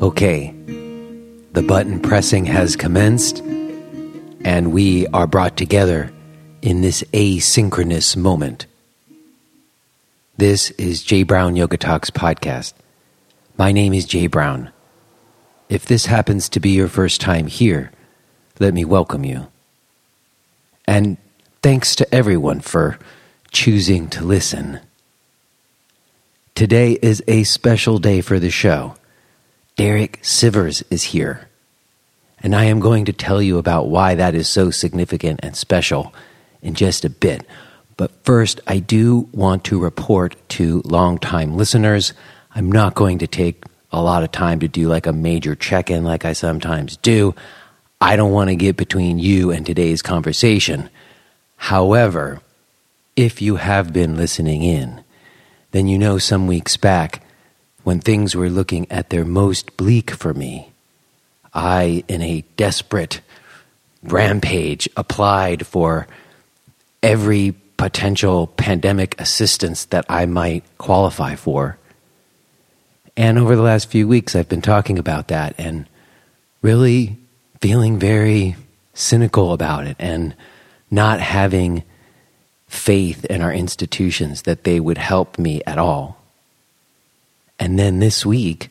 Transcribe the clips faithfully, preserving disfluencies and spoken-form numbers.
Okay, the button pressing has commenced, and we are brought together in this asynchronous moment. This is Jay Brown Yoga Talks podcast. My name is Jay Brown. If this happens to be your first time here, let me welcome you. And thanks to everyone for choosing to listen. Today is a special day for the show. Derek Sivers is here, and I am going to tell you about why that is so significant and special in just a bit. But first, I do want to report to longtime listeners. I'm not going to take a lot of time to do like a major check-in like I sometimes do. I don't want to get between you and today's conversation. However, if you have been listening in, then you know some weeks back, when things were looking at their most bleak for me, I, in a desperate rampage, applied for every potential pandemic assistance that I might qualify for. And over the last few weeks, I've been talking about that and really feeling very cynical about it and not having faith in our institutions that they would help me at all. And then this week,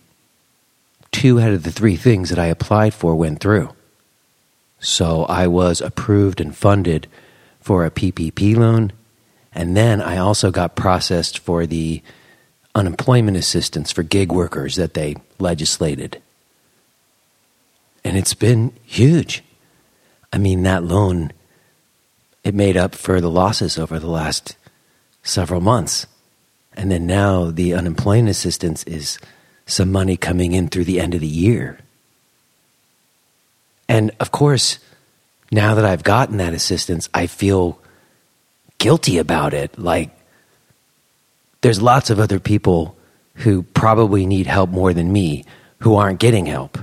two out of the three things that I applied for went through. So I was approved and funded for a P P P loan. And then I also got processed for the unemployment assistance for gig workers that they legislated. And it's been huge. I mean, that loan, it made up for the losses over the last several months. And then now the unemployment assistance is some money coming in through the end of the year. And of course, now that I've gotten that assistance, I feel guilty about it. Like, there's lots of other people who probably need help more than me who aren't getting help.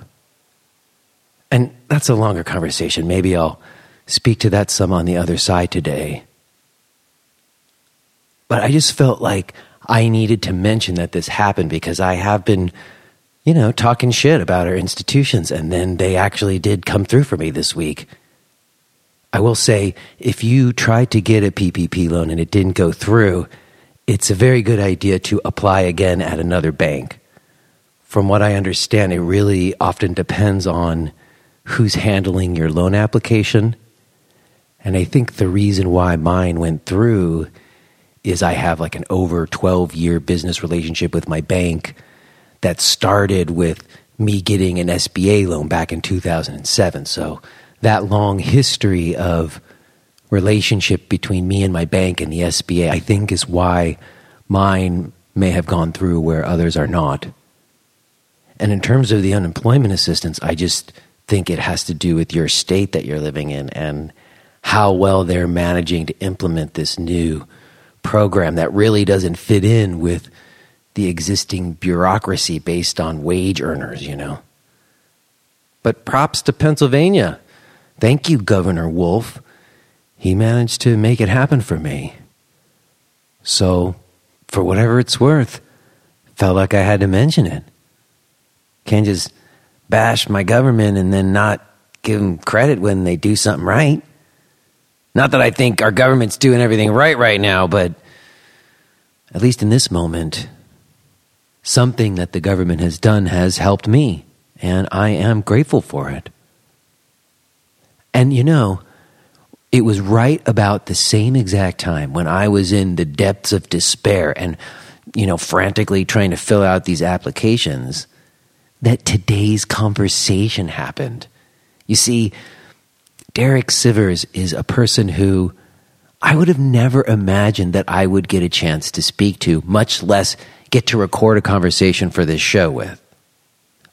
And that's a longer conversation. Maybe I'll speak to that some on the other side today. But I just felt like I needed to mention that this happened because I have been, you know, talking shit about our institutions, and then they actually did come through for me this week. I will say, if you tried to get a P P P loan and it didn't go through, it's a very good idea to apply again at another bank. From what I understand, it really often depends on who's handling your loan application. And I think the reason why mine went through is I have like an over twelve-year business relationship with my bank that started with me getting an S B A loan back in two thousand seven. So that long history of relationship between me and my bank and the S B A, I think, is why mine may have gone through where others are not. And in terms of the unemployment assistance, I just think it has to do with your state that you're living in and how well they're managing to implement this new program that really doesn't fit in with the existing bureaucracy based on wage earners, you know. But props to Pennsylvania. Thank you, Governor Wolf. He managed to make it happen for me. So, for whatever it's worth, felt like I had to mention it. Can't just bash my government and then not give them credit when they do something right. Not that I think our government's doing everything right right now, but at least in this moment, something that the government has done has helped me, and I am grateful for it. And you know, it was right about the same exact time when I was in the depths of despair and, you know, frantically trying to fill out these applications that today's conversation happened. You see, Derek Sivers is a person who I would have never imagined that I would get a chance to speak to, much less get to record a conversation for this show with.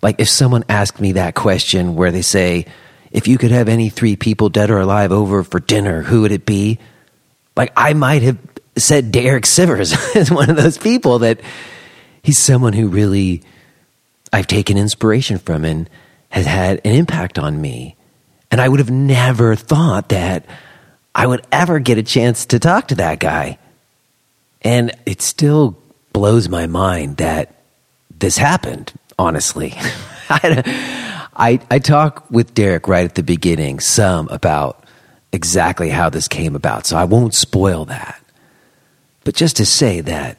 Like, if someone asked me that question where they say, if you could have any three people dead or alive over for dinner, who would it be? Like, I might have said Derek Sivers is one of those people that he's someone who really I've taken inspiration from and has had an impact on me. And I would have never thought that I would ever get a chance to talk to that guy. And it still blows my mind that this happened, honestly. I, I, I talk with Derek right at the beginning some about exactly how this came about, so I won't spoil that. But just to say that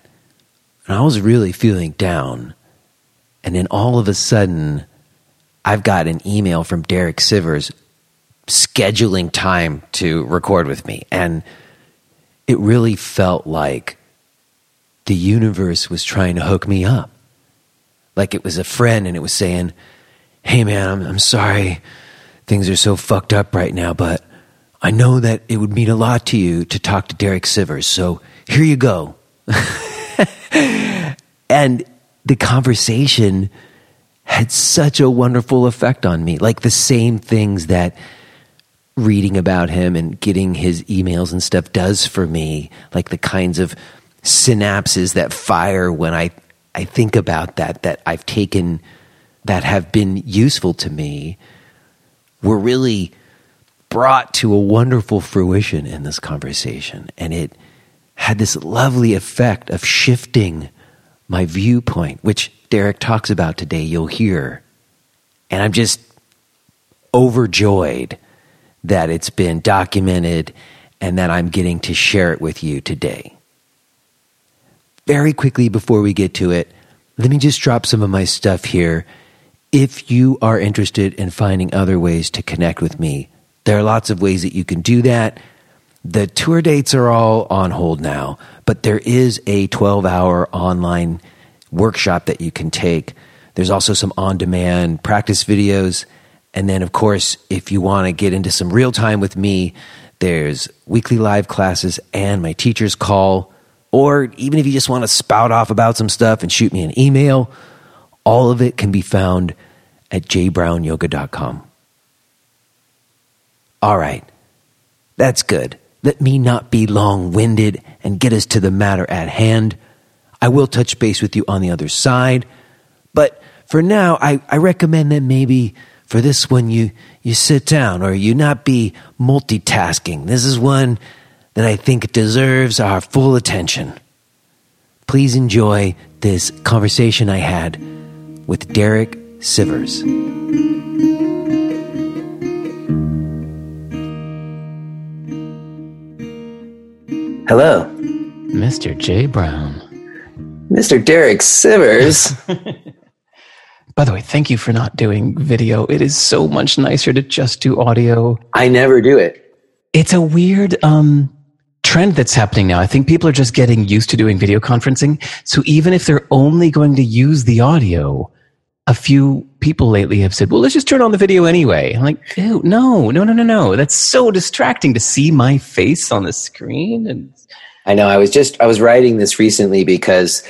I was really feeling down, and then all of a sudden, I've got an email from Derek Sivers scheduling time to record with me. And it really felt like the universe was trying to hook me up. Like it was a friend and it was saying, hey man, I'm, I'm sorry things are so fucked up right now, but I know that it would mean a lot to you to talk to Derek Sivers. So here you go. And the conversation had such a wonderful effect on me. Like the same things that reading about him and getting his emails and stuff does for me, like the kinds of synapses that fire when I, I think about that, that I've taken, that have been useful to me, were really brought to a wonderful fruition in this conversation. And it had this lovely effect of shifting my viewpoint, which Derek talks about today, you'll hear. And I'm just overjoyed that it's been documented and that I'm getting to share it with you today. Very quickly before we get to it, let me just drop some of my stuff here. If you are interested in finding other ways to connect with me, there are lots of ways that you can do that. The tour dates are all on hold now, but there is a twelve-hour online workshop that you can take. There's also some on-demand practice videos. And then, of course, if you want to get into some real time with me, there's weekly live classes and my teacher's call. Or even if you just want to spout off about some stuff and shoot me an email, all of it can be found at j brown yoga dot com. All right, that's good. Let me not be long-winded and get us to the matter at hand. I will touch base with you on the other side. But for now, I, I recommend that maybe for this one, you, you sit down or you not be multitasking. This is one that I think deserves our full attention. Please enjoy this conversation I had with Derek Sivers. Hello. Mister Jay Brown. Mister Derek Sivers. By the way, thank you for not doing video. It is so much nicer to just do audio. I never do it. It's a weird um, trend that's happening now. I think people are just getting used to doing video conferencing. So even if they're only going to use the audio, a few people lately have said, well, let's just turn on the video anyway. I'm like, ew, no, no, no, no, no. That's so distracting to see my face on the screen. And I know. I was just I was writing this recently because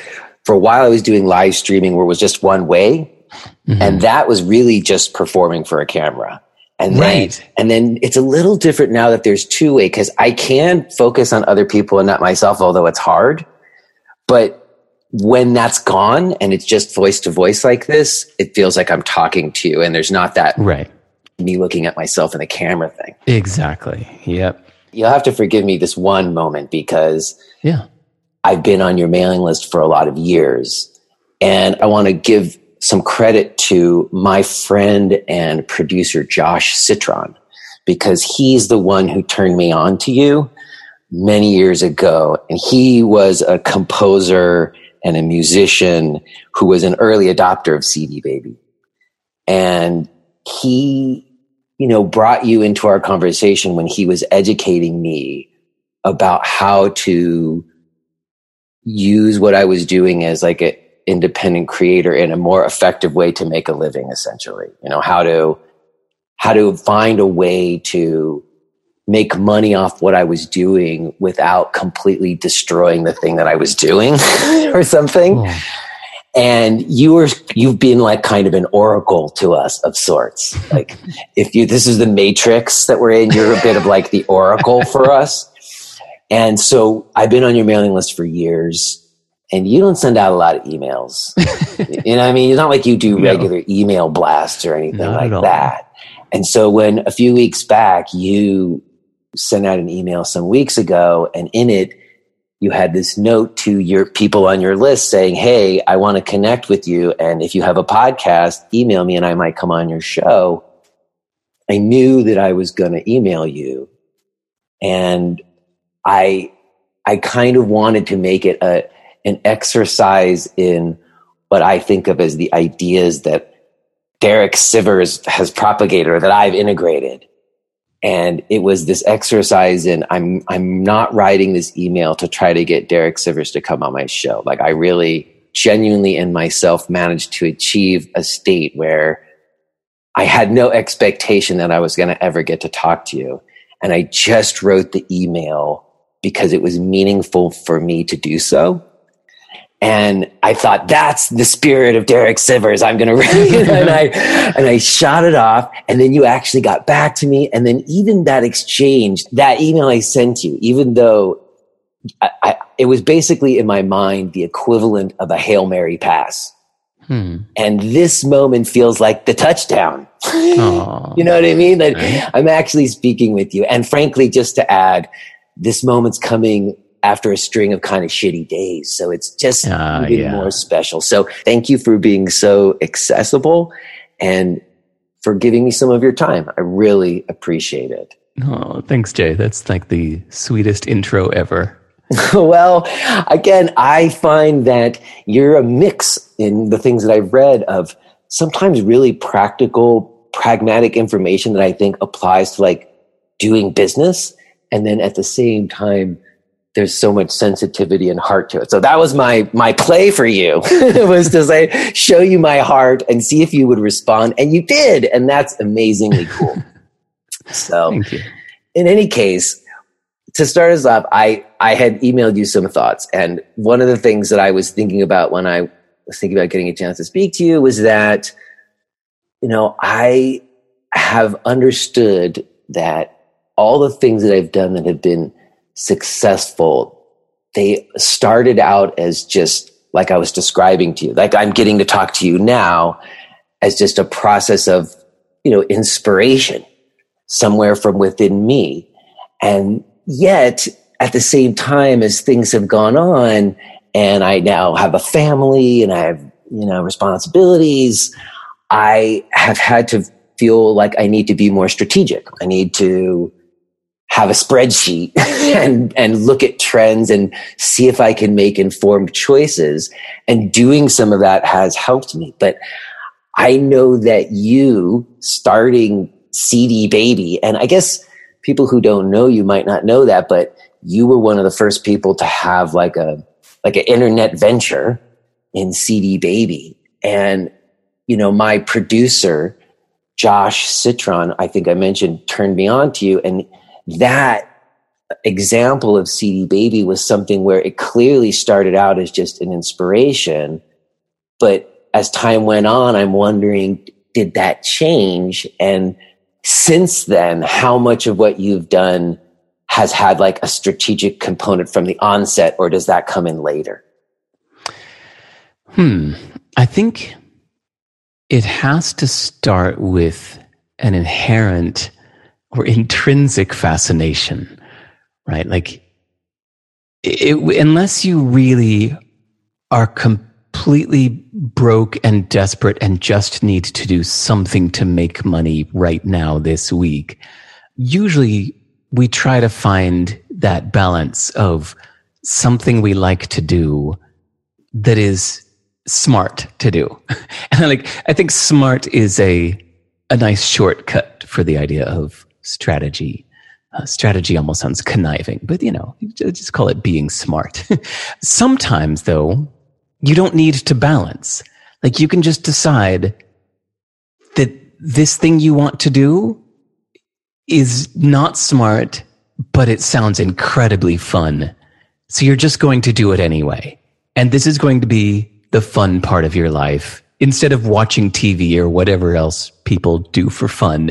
for a while I was doing live streaming where it was just one way, mm-hmm. and that was really just performing for a camera. And right. Then, and then it's a little different now that there's two way because I can focus on other people and not myself, although it's hard. But when that's gone and it's just voice to voice like this, it feels like I'm talking to you, and there's not that right. me looking at myself in the camera thing. Exactly. Yep. You'll have to forgive me this one moment because yeah. I've been on your mailing list for a lot of years, and I want to give some credit to my friend and producer, Josh Citron, because he's the one who turned me on to you many years ago. And he was a composer and a musician who was an early adopter of C D Baby. And he... you know, brought you into our conversation when he was educating me about how to use what I was doing as like an independent creator in a more effective way to make a living, essentially. You know, how to how to find a way to make money off what I was doing without completely destroying the thing that I was doing or something. Yeah. And you were, you've been like kind of an oracle to us of sorts. Like if you, this is the matrix that we're in, you're a bit of like the oracle for us. And so I've been on your mailing list for years and you don't send out a lot of emails. You know what I mean? It's not like you do regular no. email blasts or anything not like that. And so when a few weeks back you sent out an email some weeks ago, and in it you had this note to your people on your list saying, hey, I want to connect with you, and if you have a podcast, email me and I might come on your show. I knew that I was going to email you, and I I kind of wanted to make it a an exercise in what I think of as the ideas that Derek Sivers has propagated or that I've integrated. And it was this exercise in I'm I'm not writing this email to try to get Derek Sivers to come on my show. Like, I really genuinely in myself managed to achieve a state where I had no expectation that I was going to ever get to talk to you. And I just wrote the email because it was meaningful for me to do so. And I thought, that's the spirit of Derek Sivers. I'm going to read it. And I, and I shot it off. And then you actually got back to me. And then even that exchange, that email I sent you, even though I, I, it was basically in my mind the equivalent of a Hail Mary pass. Hmm. And this moment feels like the touchdown. Aww, you know what I mean? Like, I'm actually speaking with you. And frankly, just to add, this moment's coming after a string of kind of shitty days. So it's just uh, even yeah. more special. So thank you for being so accessible and for giving me some of your time. I really appreciate it. Oh, thanks, Jay. That's like the sweetest intro ever. Well, again, I find that you're a mix in the things that I've read of sometimes really practical, pragmatic information that I think applies to like doing business. And then at the same time, there's so much sensitivity and heart to it. So that was my, my play for you was to say, show you my heart and see if you would respond. And you did. And that's amazingly cool. So thank you. In any case, to start us off, I, I had emailed you some thoughts. And one of the things that I was thinking about when I was thinking about getting a chance to speak to you was that, you know, I have understood that all the things that I've done that have been successful, they started out as just like I was describing to you, like I'm getting to talk to you now, as just a process of, you know, inspiration somewhere from within me. And yet, at the same time, as things have gone on, and I now have a family and I have, you know, responsibilities, I have had to feel like I need to be more strategic. I need to have a spreadsheet and, and look at trends and see if I can make informed choices. And doing some of that has helped me. But I know that you starting C D Baby, and I guess people who don't know you might not know that, but you were one of the first people to have like a like an internet venture in C D Baby. And, you know, my producer, Josh Citron, I think I mentioned, turned me on to you. And that example of C D Baby was something where it clearly started out as just an inspiration. But as time went on, I'm wondering, did that change? And since then, how much of what you've done has had like a strategic component from the onset, or does that come in later? Hmm. I think it has to start with an inherent or intrinsic fascination, right? Like, it, unless you really are completely broke and desperate and just need to do something to make money right now this week, usually we try to find that balance of something we like to do that is smart to do. And like, I think smart is a a nice shortcut for the idea of strategy. Uh, strategy almost sounds conniving, but you know, just call it being smart. Sometimes though, you don't need to balance. Like, you can just decide that this thing you want to do is not smart, but it sounds incredibly fun. So you're just going to do it anyway. And this is going to be the fun part of your life. Instead of watching T V or whatever else people do for fun,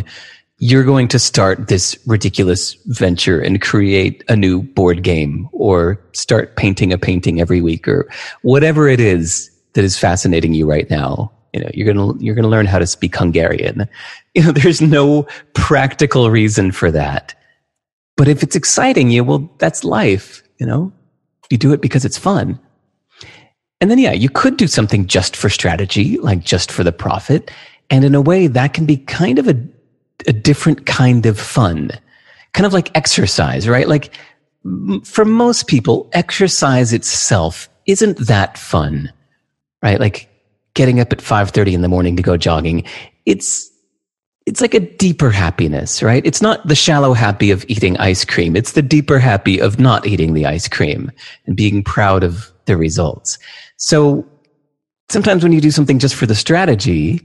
you're going to start this ridiculous venture and create a new board game or start painting a painting every week or whatever it is that is fascinating you right now. You know, you're going to, you're going to learn how to speak Hungarian. You know, there's no practical reason for that. But if it's exciting you, well, that's life, you know? You do it because it's fun. And then, yeah, you could do something just for strategy, like just for the profit. And in a way, that can be kind of a, a different kind of fun, kind of like exercise, right? Like for most people, exercise itself isn't that fun, right? Like getting up at five thirty in the morning to go jogging, it's it's like a deeper happiness, right? It's not the shallow happy of eating ice cream. It's the deeper happy of not eating the ice cream and being proud of the results. So sometimes when you do something just for the strategy,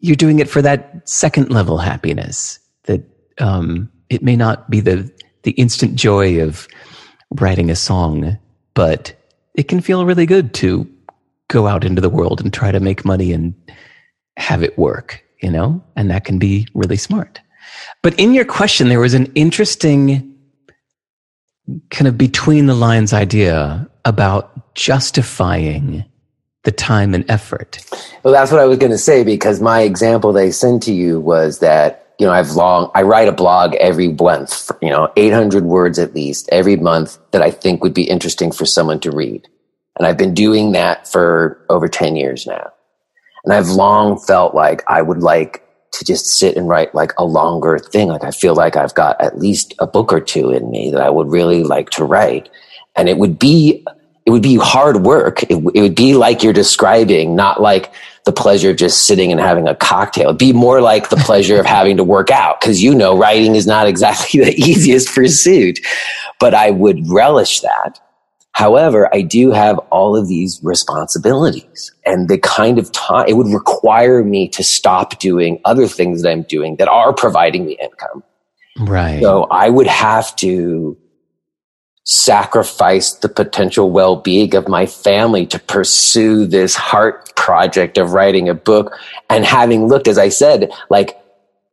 you're doing it for that second level happiness that um, it may not be the, the instant joy of writing a song, but it can feel really good to go out into the world and try to make money and have it work. You know, and that can be really smart. But in your question, there was an interesting kind of between the lines idea about justifying the time and effort. Well, that's what I was going to say, because my example they sent to you was that, you know, I've long, I write a blog every month, you know, eight hundred words at least every month that I think would be interesting for someone to read. And I've been doing that for over ten years now. And I've long felt like I would like to just sit and write like a longer thing. Like I feel like I've got at least a book or two in me that I would really like to write. And it would be, it would be hard work. It, it would be like you're describing, not like the pleasure of just sitting and having a cocktail. It'd be more like the pleasure of having to work out. Cause you know, writing is not exactly the easiest pursuit, but I would relish that. However, I do have all of these responsibilities and the kind of time it would require me to stop doing other things that I'm doing that are providing me income. Right. So I would have to sacrifice the potential well-being of my family to pursue this heart project of writing a book. And having looked, as I said, like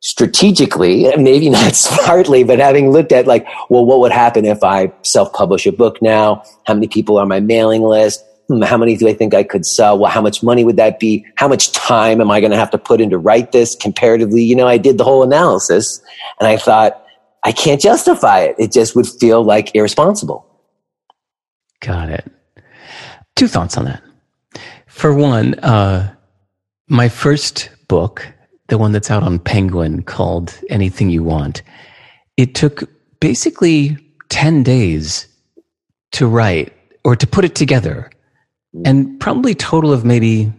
strategically, maybe not smartly, but having looked at like, well, what would happen if I self-publish a book now? How many people are on my mailing list? How many do I think I could sell? Well, how much money would that be? How much time am I going to have to put in to write this comparatively? You know, I did the whole analysis and I thought, I can't justify it. It just would feel like irresponsible. Got it. Two thoughts on that. For one, uh, my first book, the one that's out on Penguin called Anything You Want. It took basically ten days to write or to put it together and probably a total of maybe,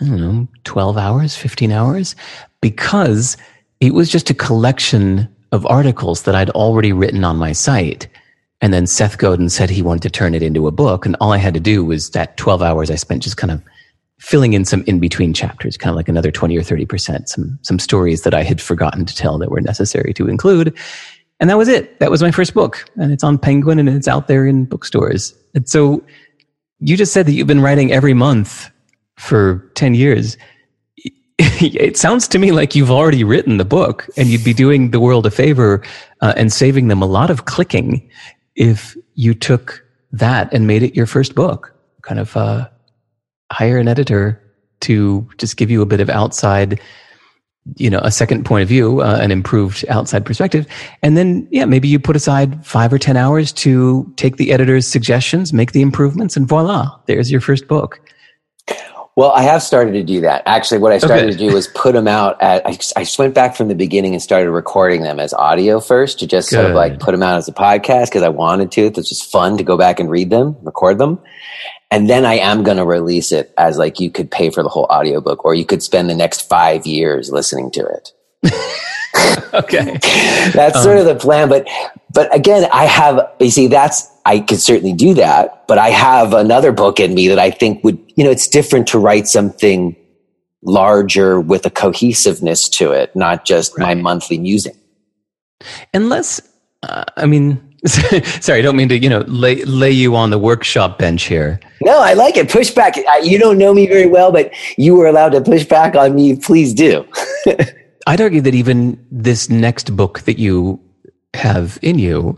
I don't know, twelve hours, fifteen hours, because it was just a collection of articles that I'd already written on my site. And then Seth Godin said he wanted to turn it into a book. And all I had to do was that twelve hours I spent just kind of filling in some in-between chapters, kind of like another twenty or thirty percent, some some stories that I had forgotten to tell that were necessary to include. And that was it. That was my first book. And it's on Penguin and it's out there in bookstores. And so you just said that you've been writing every month for ten years. It sounds to me like you've already written the book and you'd be doing the world a favor uh, and saving them a lot of clicking if you took that and made it your first book. Kind of... Uh, hire an editor to just give you a bit of outside, you know, a second point of view, uh, an improved outside perspective. And then, yeah, maybe you put aside five or ten hours to take the editor's suggestions, make the improvements, and voila, there's your first book. Well, I have started to do that. Actually, what I started okay. to do was put them out at, I, I just went back from the beginning and started recording them as audio first to just Good. sort of like put them out as a podcast because I wanted to. It was just fun to go back and read them, record them. And then I am going to release it as like you could pay for the whole audiobook or you could spend the next five years listening to it. Okay. That's um, sort of the plan. But, but again, I have, you see, that's, I could certainly do that, but I have another book in me that I think would, you know, it's different to write something larger with a cohesiveness to it, not just right. my monthly musing. Unless, uh, I mean, sorry, I don't mean to, you know, lay, lay you on the workshop bench here. No, I like it. Push back. You don't know me very well, but you were allowed to push back on me. Please do. I'd argue that even this next book that you have in you,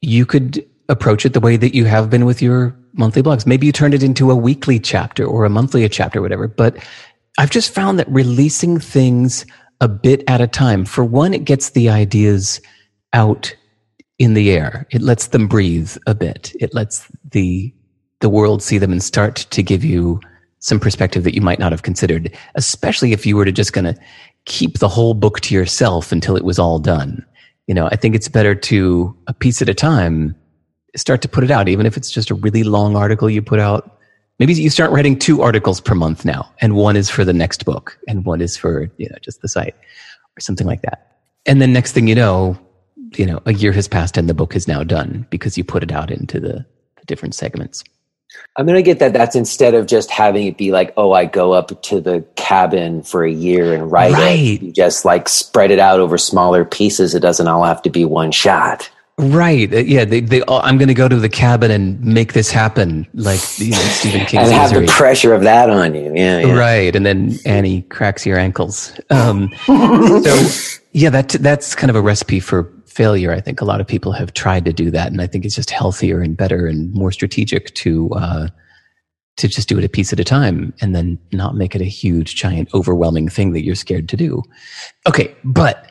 you could approach it the way that you have been with your monthly blogs. Maybe you turned it into a weekly chapter or a monthly chapter, whatever. But I've just found that releasing things a bit at a time, for one, it gets the ideas out in the air. It lets them breathe a bit. It lets the the world see them and start to give you some perspective that you might not have considered, especially if you were to just going to keep the whole book to yourself until it was all done. You know, I think it's better to, a piece at a time, start to put it out, even if it's just a really long article you put out. Maybe you start writing two articles per month now, and one is for the next book, and one is for, you know, just the site, or something like that. And then next thing you know, you know, a year has passed and the book is now done because you put it out into the, the different segments. I'm going to get that that's instead of just having it be like, oh, I go up to the cabin for a year and write right. it. You just like spread it out over smaller pieces. It doesn't all have to be one shot. Right. Yeah. They, they all, I'm going to go to the cabin and make this happen. Like, you know, Stephen King's and have misery. The pressure of that on you. Yeah, yeah. Right. And then Annie cracks your ankles. Um, so yeah, that, that's kind of a recipe for failure. I think a lot of people have tried to do that, and I think it's just healthier and better and more strategic to uh, to just do it a piece at a time and then not make it a huge, giant, overwhelming thing that you're scared to do. Okay, but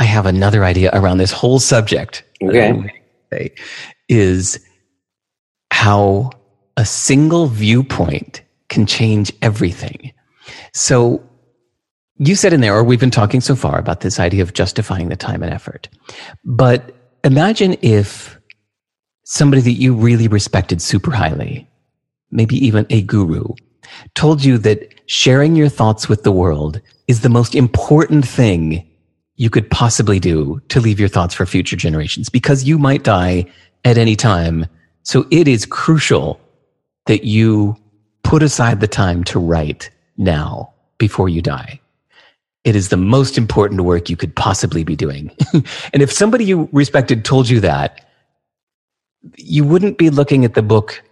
I have another idea around this whole subject. Okay, is how a single viewpoint can change everything. So, you said in there, or we've been talking so far about this idea of justifying the time and effort. But imagine if somebody that you really respected super highly, maybe even a guru, told you that sharing your thoughts with the world is the most important thing you could possibly do to leave your thoughts for future generations, because you might die at any time. So it is crucial that you put aside the time to write now before you die. It is the most important work you could possibly be doing. And if somebody you respected told you that, you wouldn't be looking at the book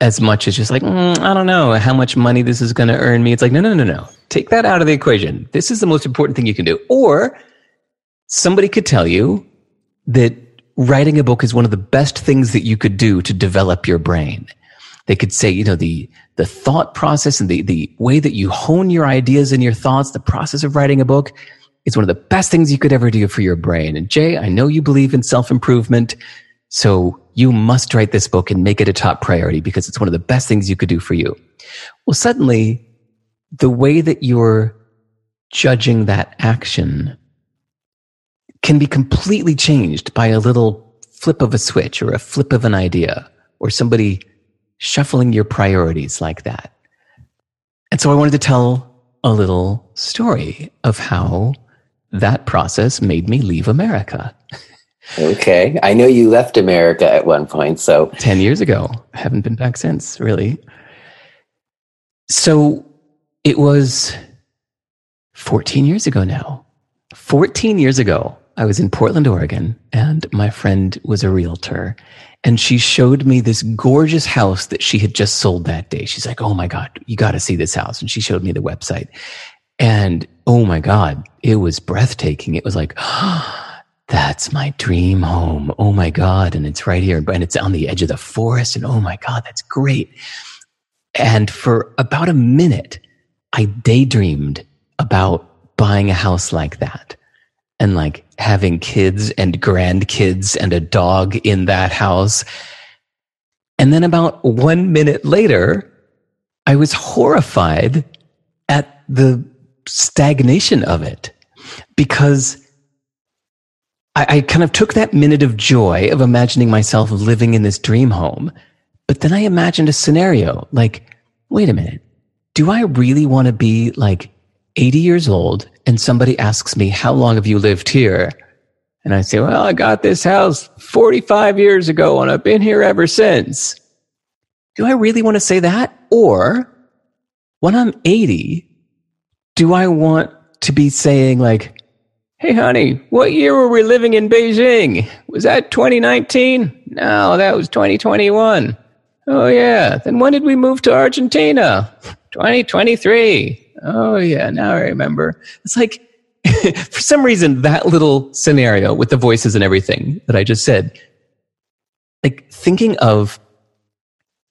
as much as just like, mm, I don't know how much money this is going to earn me. It's like, no, no, no, no. Take that out of the equation. This is the most important thing you can do. Or somebody could tell you that writing a book is one of the best things that you could do to develop your brain. They could say, you know, the the thought process and the the way that you hone your ideas and your thoughts, the process of writing a book, is one of the best things you could ever do for your brain. And Jay, I know you believe in self-improvement, so you must write this book and make it a top priority because it's one of the best things you could do for you. Well, suddenly, the way that you're judging that action can be completely changed by a little flip of a switch or a flip of an idea or somebody shuffling your priorities like that. And so I wanted to tell a little story of how that process made me leave America. Okay. I know you left America at one point, so. ten years ago. I haven't been back since, really. So it was fourteen years ago now. fourteen years ago, I was in Portland, Oregon, and my friend was a realtor. And she showed me this gorgeous house that she had just sold that day. She's like, oh my God, you got to see this house. And she showed me the website. And oh my God, it was breathtaking. It was like, oh, that's my dream home. Oh my God. And it's right here. And it's on the edge of the forest. And oh my God, that's great. And for about a minute, I daydreamed about buying a house like that. And like having kids and grandkids and a dog in that house. And then about one minute later, I was horrified at the stagnation of it, because I, I kind of took that minute of joy of imagining myself living in this dream home. But then I imagined a scenario like, wait a minute, do I really want to be like eighty years old, and somebody asks me, how long have you lived here? And I say, well, I got this house forty-five years ago, and I've been here ever since. Do I really want to say that? Or when I'm eighty, do I want to be saying like, hey, honey, what year were we living in Beijing? Was that twenty nineteen? No, that was twenty twenty-one. Oh, yeah. Then when did we move to Argentina? twenty twenty-three. Oh, yeah, now I remember. It's like, for some reason, that little scenario with the voices and everything that I just said, like thinking of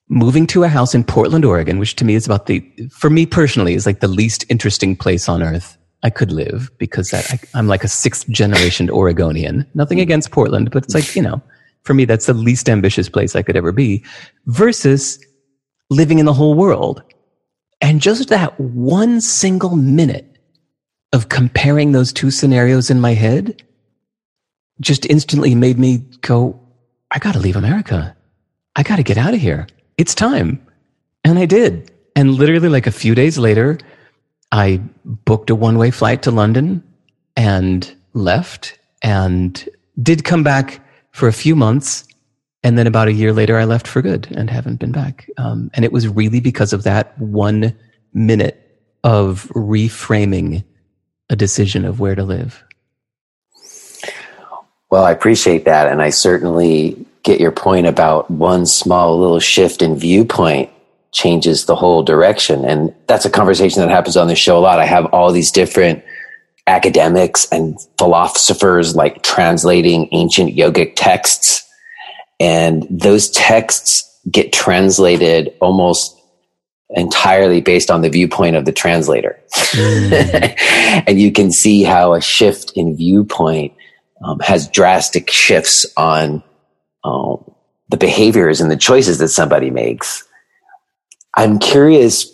moving to a house in Portland, Oregon, which to me is about the, for me personally, is like the least interesting place on earth I could live, because that, I, I'm like a sixth generation Oregonian. Nothing against Portland, but it's like, you know, for me, that's the least ambitious place I could ever be, versus living in the whole world. And just that one single minute of comparing those two scenarios in my head just instantly made me go, I got to leave America. I got to get out of here. It's time. And I did. And literally like a few days later, I booked a one-way flight to London and left, and did come back for a few months. And then about a year later, I left for good and haven't been back. Um, and it was really because of that one minute of reframing a decision of where to live. Well, I appreciate that. And I certainly get your point about one small little shift in viewpoint changes the whole direction. And that's a conversation that happens on the show a lot. I have all these different academics and philosophers like translating ancient yogic texts. And those texts get translated almost entirely based on the viewpoint of the translator. Mm. And you can see how a shift in viewpoint um, has drastic shifts on uh, the behaviors and the choices that somebody makes. I'm curious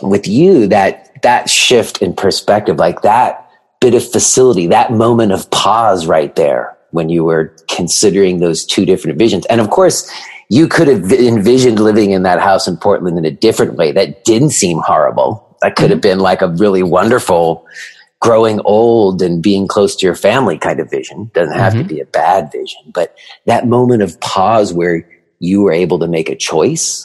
with you that that shift in perspective, like that bit of facility, that moment of pause right there when you were considering those two different visions. And of course, you could have envisioned living in that house in Portland in a different way. That didn't seem horrible. That could have been like a really wonderful growing old and being close to your family kind of vision. Doesn't have mm-hmm. to be a bad vision. But that moment of pause where you were able to make a choice,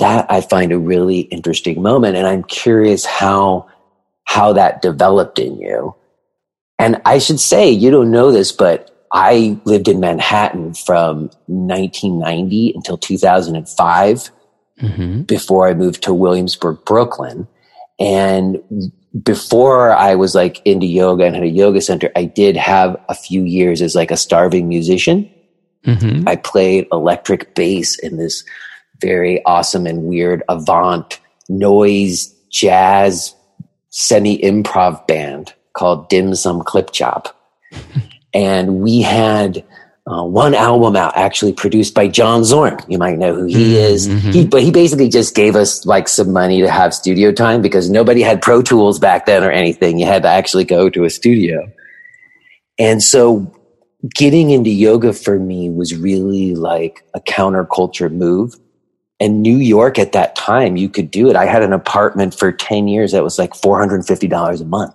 that I find a really interesting moment. And I'm curious how, how that developed in you. And I should say, you don't know this, but I lived in Manhattan from nineteen ninety until two thousand five mm-hmm. before I moved to Williamsburg, Brooklyn. And before I was like into yoga and had a yoga center, I did have a few years as like a starving musician. Mm-hmm. I played electric bass in this very awesome and weird avant noise jazz semi-improv band called Dim Sum Clip Chop. And we had uh, one album out actually produced by John Zorn. You might know who he is. Mm-hmm. He, but he basically just gave us like some money to have studio time because nobody had Pro Tools back then or anything. You had to actually go to a studio. And so getting into yoga for me was really like a counterculture move. And New York at that time, you could do it. I had an apartment for ten years that was like four hundred fifty dollars a month.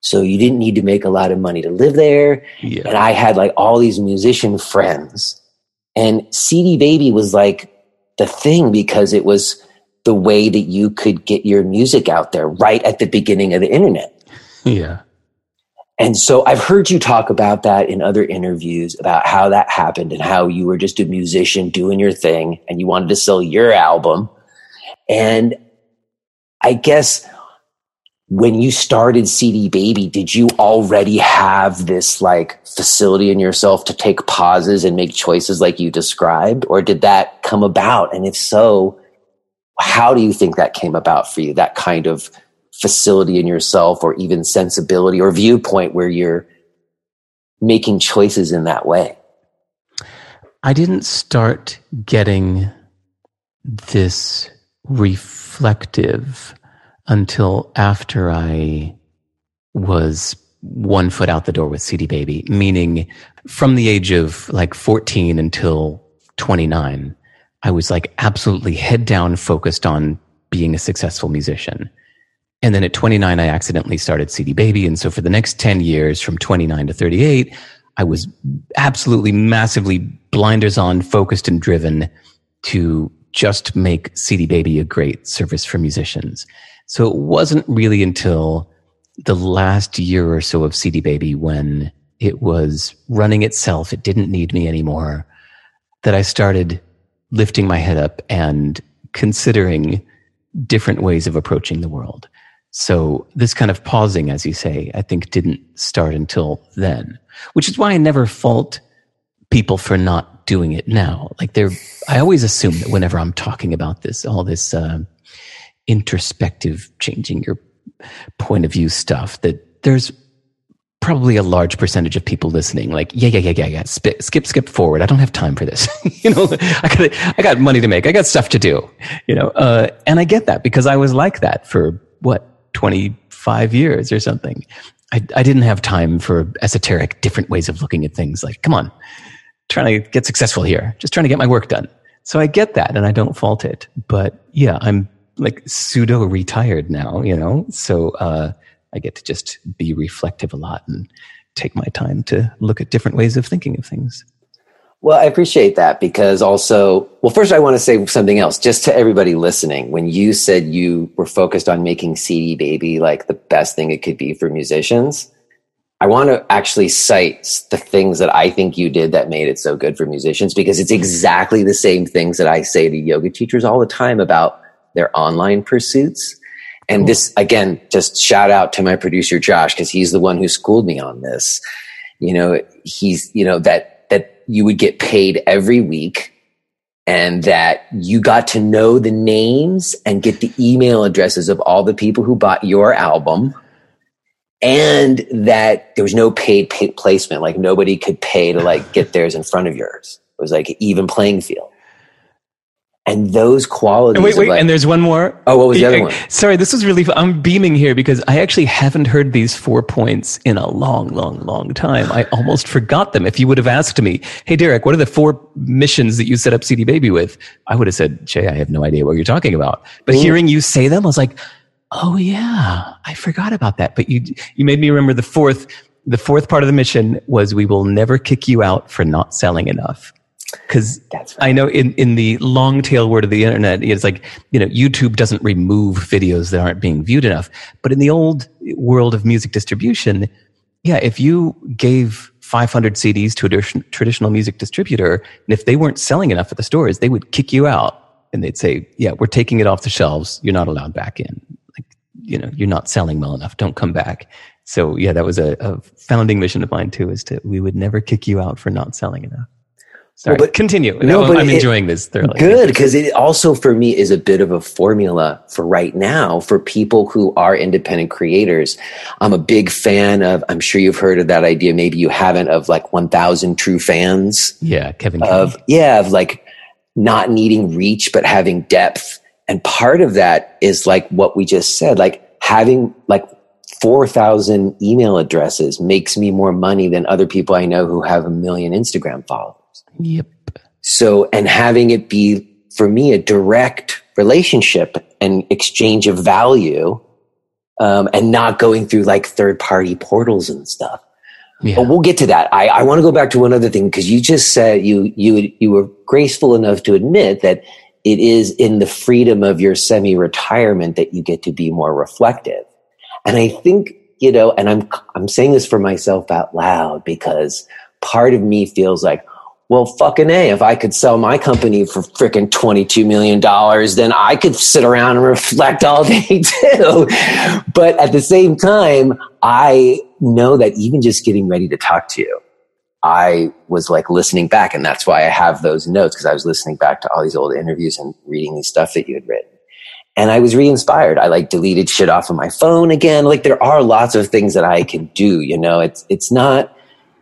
So you didn't need to make a lot of money to live there. Yeah. And I had like all these musician friends. And C D Baby was like the thing because it was the way that you could get your music out there right at the beginning of the internet. Yeah. And so I've heard you talk about that in other interviews about how that happened and how you were just a musician doing your thing and you wanted to sell your album. And I guess when you started C D Baby, did you already have this like facility in yourself to take pauses and make choices like you described, or did that come about? And if so, how do you think that came about for you? That kind of facility in yourself, or even sensibility or viewpoint where you're making choices in that way? I didn't start getting this reflective until after I was one foot out the door with C D Baby, meaning from the age of like fourteen until twenty-nine, I was like absolutely head down focused on being a successful musician. And then at twenty-nine, I accidentally started C D Baby. And so for the next ten years, from twenty-nine to thirty-eight, I was absolutely massively blinders on, focused and driven to just make C D Baby a great service for musicians. So it wasn't really until the last year or so of C D Baby, when it was running itself, it didn't need me anymore, that I started lifting my head up and considering different ways of approaching the world. So this kind of pausing, as you say, I think didn't start until then, which is why I never fault people for not doing it now. Like they're, I always assume that whenever I'm talking about this, all this, um, uh, introspective, changing your point of view stuff that there's probably a large percentage of people listening, like, yeah, yeah, yeah, yeah, yeah, Sp- skip, skip forward. I don't have time for this. you know, I got, I got money to make. I got stuff to do, you know, uh, and I get that because I was like that for what, twenty-five years or something. I, I didn't have time for esoteric, different ways of looking at things. Like, come on, trying to get successful here, just trying to get my work done. So I get that and I don't fault it, but yeah, I'm like pseudo retired now, you know, so, uh, I get to just be reflective a lot and take my time to look at different ways of thinking of things. Well, I appreciate that because also, well, first I want to say something else just to everybody listening. When you said you were focused on making C D Baby like the best thing it could be for musicians, I want to actually cite the things that I think you did that made it so good for musicians, because it's exactly the same things that I say to yoga teachers all the time about their online pursuits. And cool. This, again, just shout out to my producer, Josh, because he's the one who schooled me on this. You know, he's, you know, that, that you would get paid every week and that you got to know the names and get the email addresses of all the people who bought your album, and that there was no paid pay- placement. Like nobody could pay to like get theirs in front of yours. It was like an even playing field. And those qualities. And wait, wait, like, and there's one more. Oh, what was the other one? Sorry, this was really, I'm beaming here because I actually haven't heard these four points in a long, long, long time. I almost forgot them. If you would have asked me, hey, Derek, what are the four missions that you set up C D Baby with? I would have said, Jay, I have no idea what you're talking about. But mm. hearing you say them, I was like, oh yeah, I forgot about that. But you, you made me remember the fourth, the fourth part of the mission was we will never kick you out for not selling enough. Because right. I know in, in the long tail word of the internet, it's like, you know, YouTube doesn't remove videos that aren't being viewed enough. But in the old world of music distribution, yeah, if you gave five hundred C Ds to a traditional music distributor, and if they weren't selling enough at the stores, they would kick you out. And they'd say, yeah, we're taking it off the shelves. You're not allowed back in. Like, you know, you're not selling well enough. Don't come back. So yeah, that was a, a founding mission of mine too, is to, we would never kick you out for not selling enough. Sorry, well, but continue. No, no, but I'm it, enjoying this thoroughly. Good, because it also for me is a bit of a formula for right now for people who are independent creators. I'm a big fan of, I'm sure you've heard of that idea, maybe you haven't, of like one thousand true fans. Yeah, Kevin. Of, yeah, of like not needing reach, but having depth. And part of that is like what we just said, like having like four thousand email addresses makes me more money than other people I know who have a million Instagram followers. Yep. So, and having it be, for me, a direct relationship and exchange of value, um, and not going through like third party portals and stuff. Yeah. But we'll get to that. I, I want to go back to one other thing, because you just said you, you, you were graceful enough to admit that it is in the freedom of your semi-retirement that you get to be more reflective. And I think, you know, and I'm, I'm saying this for myself out loud, because part of me feels like, well, fucking A, if I could sell my company for freaking twenty-two million dollars, then I could sit around and reflect all day too. But at the same time, I know that even just getting ready to talk to you, I was like listening back. And that's why I have those notes, because I was listening back to all these old interviews and reading these stuff that you had written. And I was re-inspired. I like deleted shit off of my phone again. Like there are lots of things that I can do, you know, it's, it's not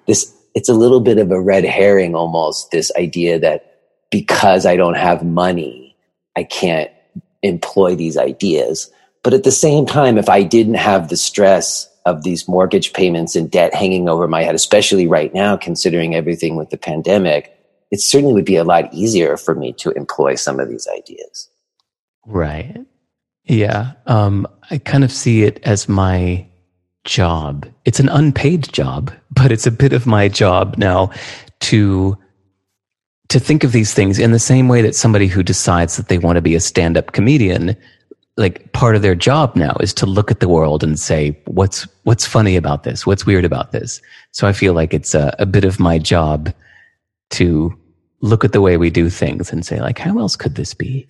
this. It's a little bit of a red herring almost, this idea that because I don't have money, I can't employ these ideas. But at the same time, if I didn't have the stress of these mortgage payments and debt hanging over my head, especially right now, considering everything with the pandemic, it certainly would be a lot easier for me to employ some of these ideas. Right. Yeah. Um, I kind of see it as my job. It's an unpaid job, but it's a bit of my job now to to think of these things in the same way that somebody who decides that they want to be a stand-up comedian, like part of their job now is to look at the world and say, what's what's funny about this? What's weird about this? So I feel like it's a, a bit of my job to look at the way we do things and say, like, how else could this be?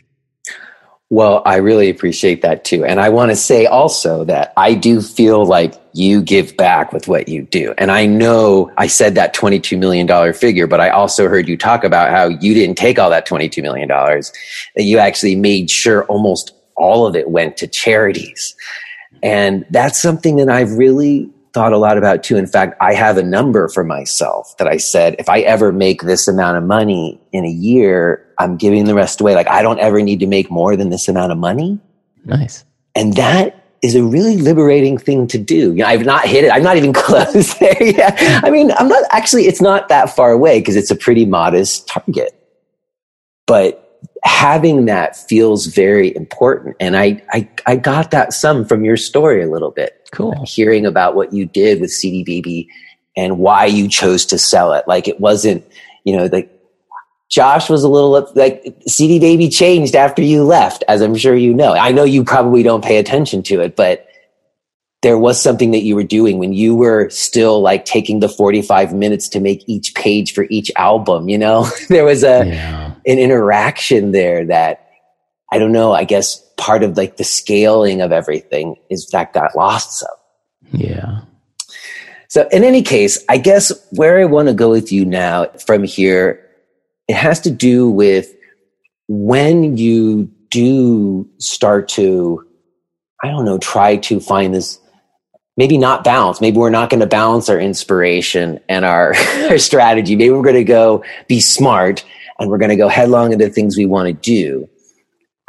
Well, I really appreciate that too. And I want to say also that I do feel like you give back with what you do. And I know I said that twenty-two million dollars figure, but I also heard you talk about how you didn't take all that twenty-two million dollars, that you actually made sure almost all of it went to charities. And that's something that I've really thought a lot about too. In fact, I have a number for myself that I said, if I ever make this amount of money in a year, I'm giving the rest away. Like, I don't ever need to make more than this amount of money. Nice. And that is a really liberating thing to do. You know, I've not hit it. I'm not even close there yet. I mean, I'm not actually, it's not that far away because it's a pretty modest target. But having that feels very important. And I, I, I got that some from your story a little bit. Cool. I'm hearing about what you did with C D Baby and why you chose to sell it. Like, it wasn't, you know, like, Josh was a little up, like, C D Baby changed after you left, as I'm sure you know. I know you probably don't pay attention to it, but there was something that you were doing when you were still, like, taking the forty-five minutes to make each page for each album, you know? There was a yeah. an interaction there that, I don't know, I guess part of, like, the scaling of everything is that got lost some. Yeah. So in any case, I guess where I want to go with you now from here, it has to do with when you do start to, I don't know, try to find this, maybe not balance. Maybe we're not going to balance our inspiration and our, our strategy. Maybe we're going to go be smart and we're going to go headlong into things we want to do.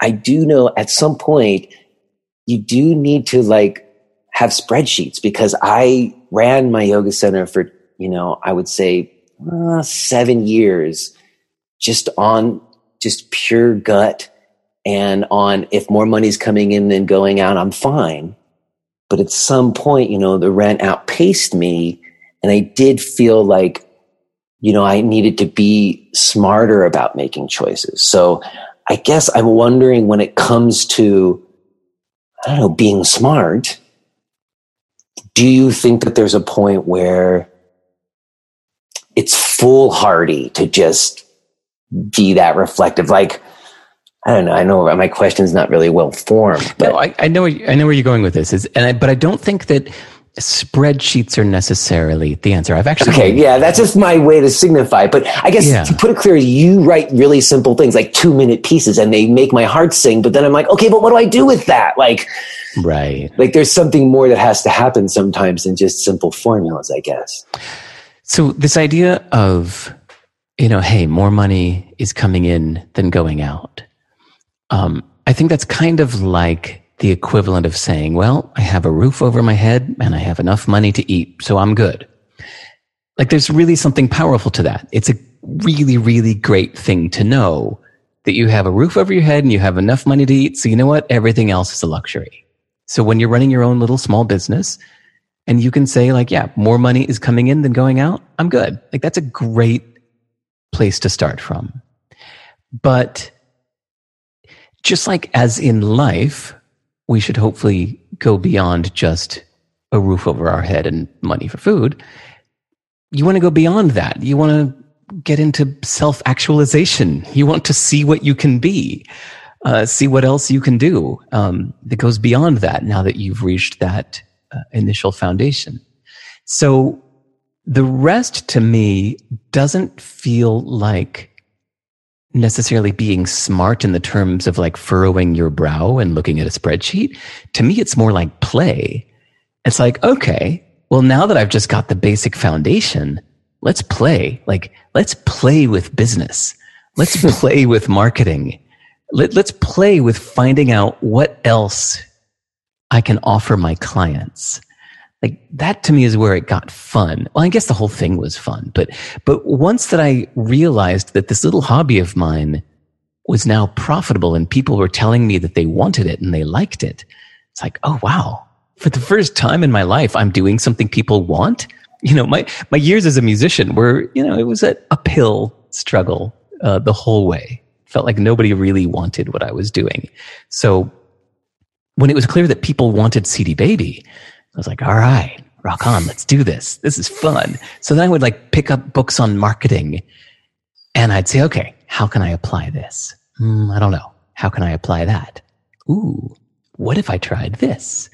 I do know at some point you do need to, like, have spreadsheets, because I ran my yoga center for, you know, I would say uh, seven years. Just on just pure gut and on, if more money's coming in than going out, I'm fine. But at some point, you know, the rent outpaced me, and I did feel like, you know, I needed to be smarter about making choices. So I guess I'm wondering, when it comes to, I don't know, being smart, do you think that there's a point where it's foolhardy to just be that reflective? Like, I don't know. I know my question's not really well formed. But. No, I, I know. I know where you're going with this. Is and I, but I don't think that spreadsheets are necessarily the answer. I've actually okay. Yeah, that's just my way to signify. But I guess yeah. to put it clear, you write really simple things, like two minute pieces, and they make my heart sing. But then I'm like, okay, but what do I do with that? Like, right? Like, there's something more that has to happen sometimes than just simple formulas, I guess. So this idea of, you know, hey, more money is coming in than going out. Um, I think that's kind of like the equivalent of saying, well, I have a roof over my head and I have enough money to eat, so I'm good. Like, there's really something powerful to that. It's a really, really great thing to know that you have a roof over your head and you have enough money to eat. So you know what? Everything else is a luxury. So when you're running your own little small business, and you can say, like, yeah, more money is coming in than going out, I'm good. Like, that's a great place to start from. But just like as in life, we should hopefully go beyond just a roof over our head and money for food. You want to go beyond that. You want to get into self-actualization. You want to see what you can be, uh, see what else you can do um, that goes beyond that now that you've reached that uh, initial foundation. So the rest, to me, doesn't feel like necessarily being smart in the terms of, like, furrowing your brow and looking at a spreadsheet. To me, it's more like play. It's like, okay, well, now that I've just got the basic foundation, let's play. Like, let's play with business. Let's play with marketing. Let, let's play with finding out what else I can offer my clients. Like, that to me is where it got fun. Well, I guess the whole thing was fun, but but once that I realized that this little hobby of mine was now profitable and people were telling me that they wanted it and they liked it, it's like, oh wow, for the first time in my life, I'm doing something people want. You know, my my years as a musician were, you know, it was an uphill struggle uh, the whole way. Felt like nobody really wanted what I was doing. So when it was clear that people wanted C D Baby, I was like, all right, rock on, let's do this. This is fun. So then I would, like, pick up books on marketing and I'd say, okay, how can I apply this? Mm, I don't know. How can I apply that? Ooh, what if I tried this?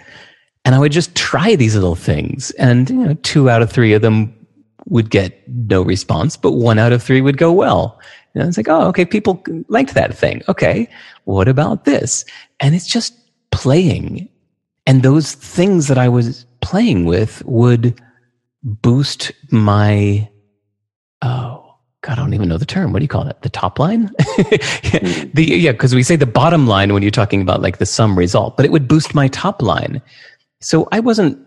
And I would just try these little things, and, you know, two out of three of them would get no response, but one out of three would go well. And it's like, oh, okay, people liked that thing. Okay, what about this? And it's just playing. And those things that I was playing with would boost my, oh, God, I don't even know the term. What do you call it? The top line? yeah, the, yeah, because we say the bottom line when you're talking about like the sum result, but it would boost my top line. So I wasn't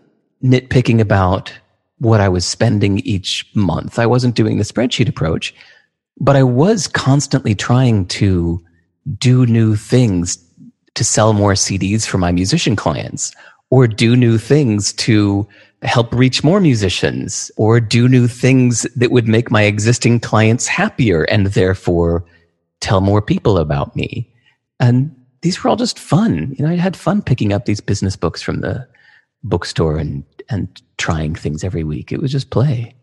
nitpicking about what I was spending each month. I wasn't doing the spreadsheet approach, but I was constantly trying to do new things to sell more C Ds for my musician clients, or do new things to help reach more musicians, or do new things that would make my existing clients happier and therefore tell more people about me. And these were all just fun. You know, I had fun picking up these business books from the bookstore and, and trying things every week. It was just play.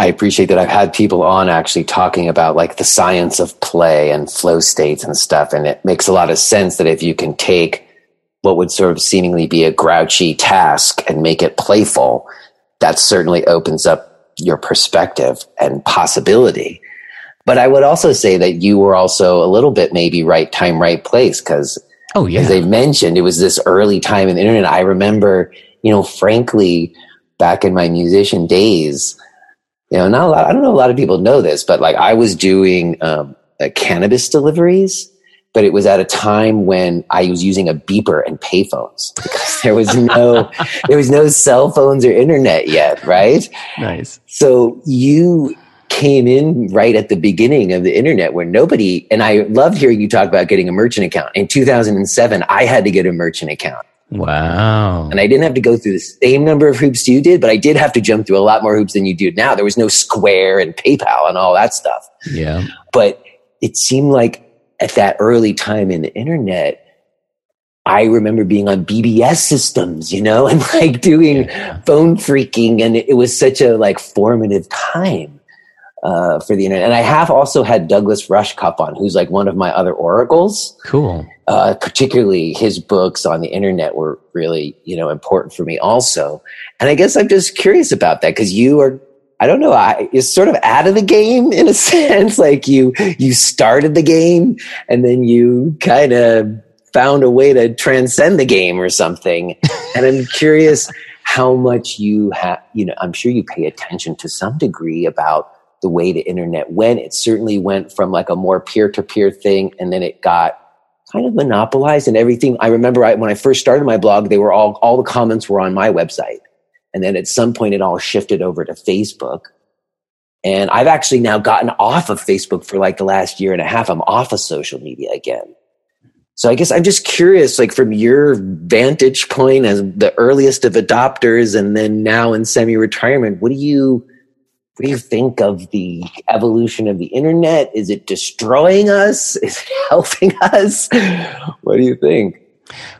I appreciate that. I've had people on actually talking about like the science of play and flow states and stuff. And it makes a lot of sense that if you can take what would sort of seemingly be a grouchy task and make it playful, that certainly opens up your perspective and possibility. But I would also say that you were also a little bit maybe right time, right place. Cause oh, yeah. as they mentioned, it was this early time in the internet. I remember, you know, frankly, back in my musician days, you know, not a lot, I don't know, a lot of people know this, but like I was doing um, uh, cannabis deliveries, but it was at a time when I was using a beeper and payphones because there was no, there was no cell phones or internet yet, right? Nice. So you came in right at the beginning of the internet where nobody, and I loved hearing you talk about getting a merchant account. In two thousand seven, I had to get a merchant account. Wow. And I didn't have to go through the same number of hoops you did, but I did have to jump through a lot more hoops than you do now. There was no Square and PayPal and all that stuff. Yeah. But it seemed like at that early time in the internet, I remember being on B B S systems, you know, and like doing yeah. phone freaking. And it was such a like formative time uh, for the internet. And I have also had Douglas Rushkoff on, who's like one of my other oracles. Cool. Uh, particularly his books on the internet were really, you know, important for me also. And I guess I'm just curious about that because you are, I don't know, I, you're sort of out of the game in a sense. Like you, you started the game and then you kind of found a way to transcend the game or something. And I'm curious how much you have, you know, I'm sure you pay attention to some degree about the way the internet went. It certainly went from like a more peer-to-peer thing and then it got kind of monopolized and everything. I remember I, when I first started my blog, they were all, all the comments were on my website. And then at some point it all shifted over to Facebook. And I've actually now gotten off of Facebook for like the last year and a half. I'm off of social media again. So I guess I'm just curious, like from your vantage point as the earliest of adopters and then now in semi-retirement, what do you, what do you think of the evolution of the internet? Is it destroying us? Is it helping us? What do you think?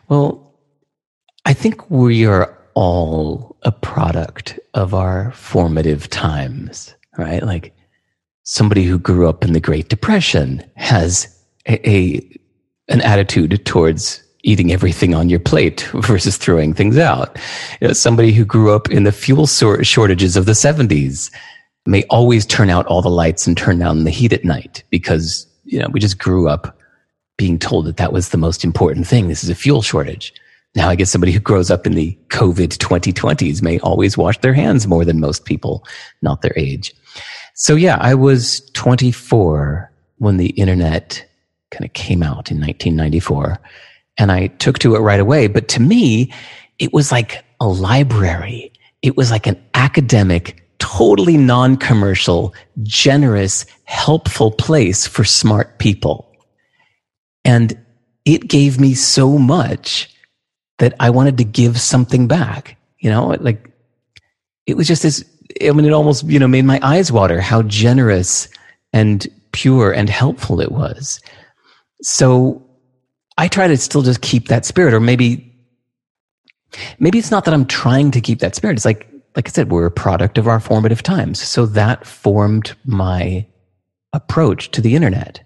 Well, I think we are all a product of our formative times, right? Like somebody who grew up in the Great Depression has a, a an attitude towards eating everything on your plate versus throwing things out. You know, somebody who grew up in the fuel sor- shortages of the seventies may always turn out all the lights and turn down the heat at night because, you know, we just grew up being told that that was the most important thing. This is a fuel shortage. Now I guess somebody who grows up in the COVID twenty twenties may always wash their hands more than most people, not their age. So yeah, I was twenty-four when the internet kind of came out in nineteen ninety-four and I took to it right away. But to me, it was like a library. It was like an academic, totally non-commercial, generous, helpful place for smart people. And it gave me so much that I wanted to give something back. You know, like it was just this, I mean, it almost, you know, made my eyes water how generous and pure and helpful it was. So I try to still just keep that spirit, or maybe, maybe it's not that I'm trying to keep that spirit. It's like, Like I said, we're a product of our formative times. So that formed my approach to the internet.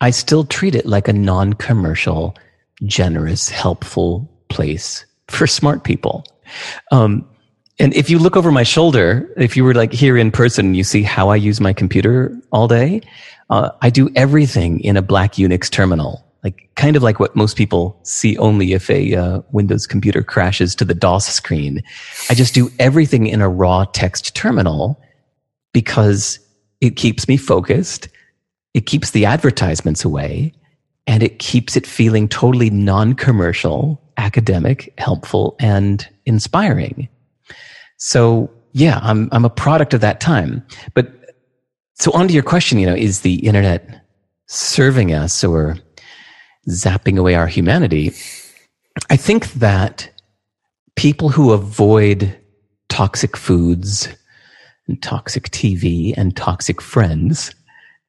I still treat it like a non-commercial, generous, helpful place for smart people. Um, and if you look over my shoulder, if you were like here in person, you see how I use my computer all day. Uh, I do everything in a black Unix terminal. like kind of like what most people see only if a uh, Windows computer crashes to the DOS screen. I just do everything in a raw text terminal because it keeps me focused, it keeps the advertisements away, and it keeps it feeling totally non-commercial, academic, helpful, and inspiring. So yeah, I'm I'm a product of that time. But so on to your question, you know, is the internet serving us or zapping away our humanity? I think that people who avoid toxic foods and toxic T V and toxic friends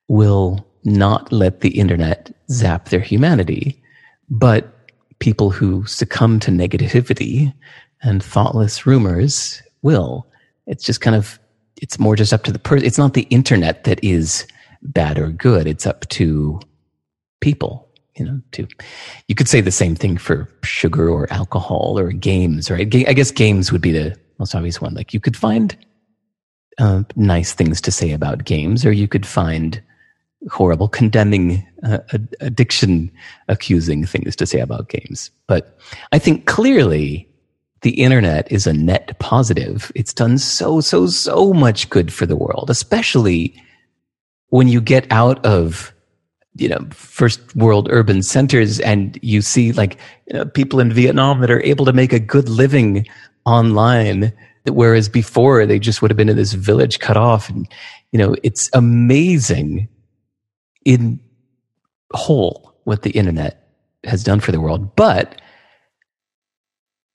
will not let the internet zap their humanity. But people who succumb to negativity and thoughtless rumors will. It's just kind of, it's more just up to the person. It's not the internet that is bad or good. It's up to people. You know, too. You could say the same thing for sugar or alcohol or games, right? I guess games would be the most obvious one. Like you could find uh, nice things to say about games, or you could find horrible, condemning, uh, addiction, accusing things to say about games. But I think clearly the internet is a net positive. It's done so, so, so much good for the world, especially when you get out of, you know, first world urban centers, and you see like you know, people in Vietnam that are able to make a good living online, whereas before they just would have been in this village cut off. And, you know, it's amazing in whole what the internet has done for the world. But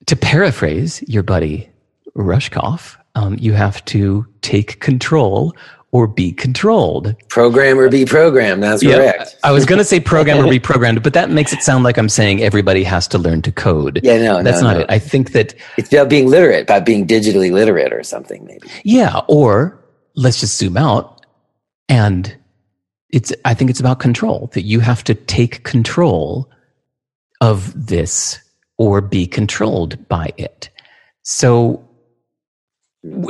to paraphrase your buddy Rushkoff, um, you have to take control or be controlled. Program or be programmed, that's yeah, correct. I was going to say program or be programmed, but that makes it sound like I'm saying everybody has to learn to code. Yeah, no, That's no, not no. it. I think that... It's about being literate, about being digitally literate or something, maybe. Yeah, or let's just zoom out, and it's. I think it's about control, that you have to take control of this or be controlled by it. So...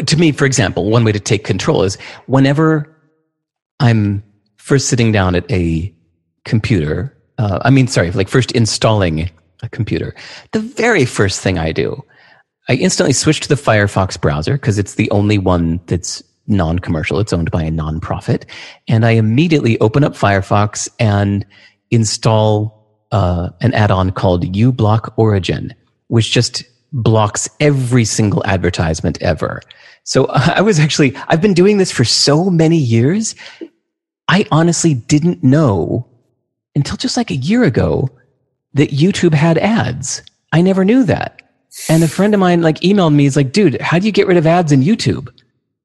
to me, for example, one way to take control is whenever I'm first sitting down at a computer, uh, I mean, sorry, like first installing a computer, the very first thing I do, I instantly switch to the Firefox browser because it's the only one that's non-commercial. It's owned by a nonprofit. And I immediately open up Firefox and install uh, an add-on called uBlock Origin, which just blocks every single advertisement ever. So I was actually, I've been doing this for so many years. I honestly didn't know until just like a year ago that YouTube had ads. I never knew that. And a friend of mine like emailed me. He's like, dude, how do you get rid of ads in YouTube?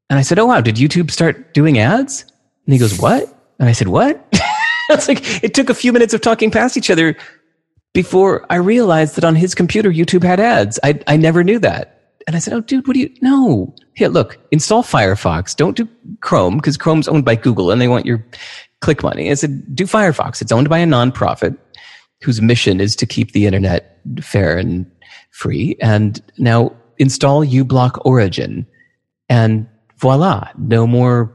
And I said, oh wow, did YouTube start doing ads? And he goes, what? And I said, what? It's like, it took a few minutes of talking past each other before I realized that on his computer, YouTube had ads. I I never knew that. And I said, oh, dude, what do you... No. Here, look, install Firefox. Don't do Chrome, because Chrome's owned by Google, and they want your click money. I said, do Firefox. It's owned by a nonprofit whose mission is to keep the internet fair and free. And now install uBlock Origin. And voila, no more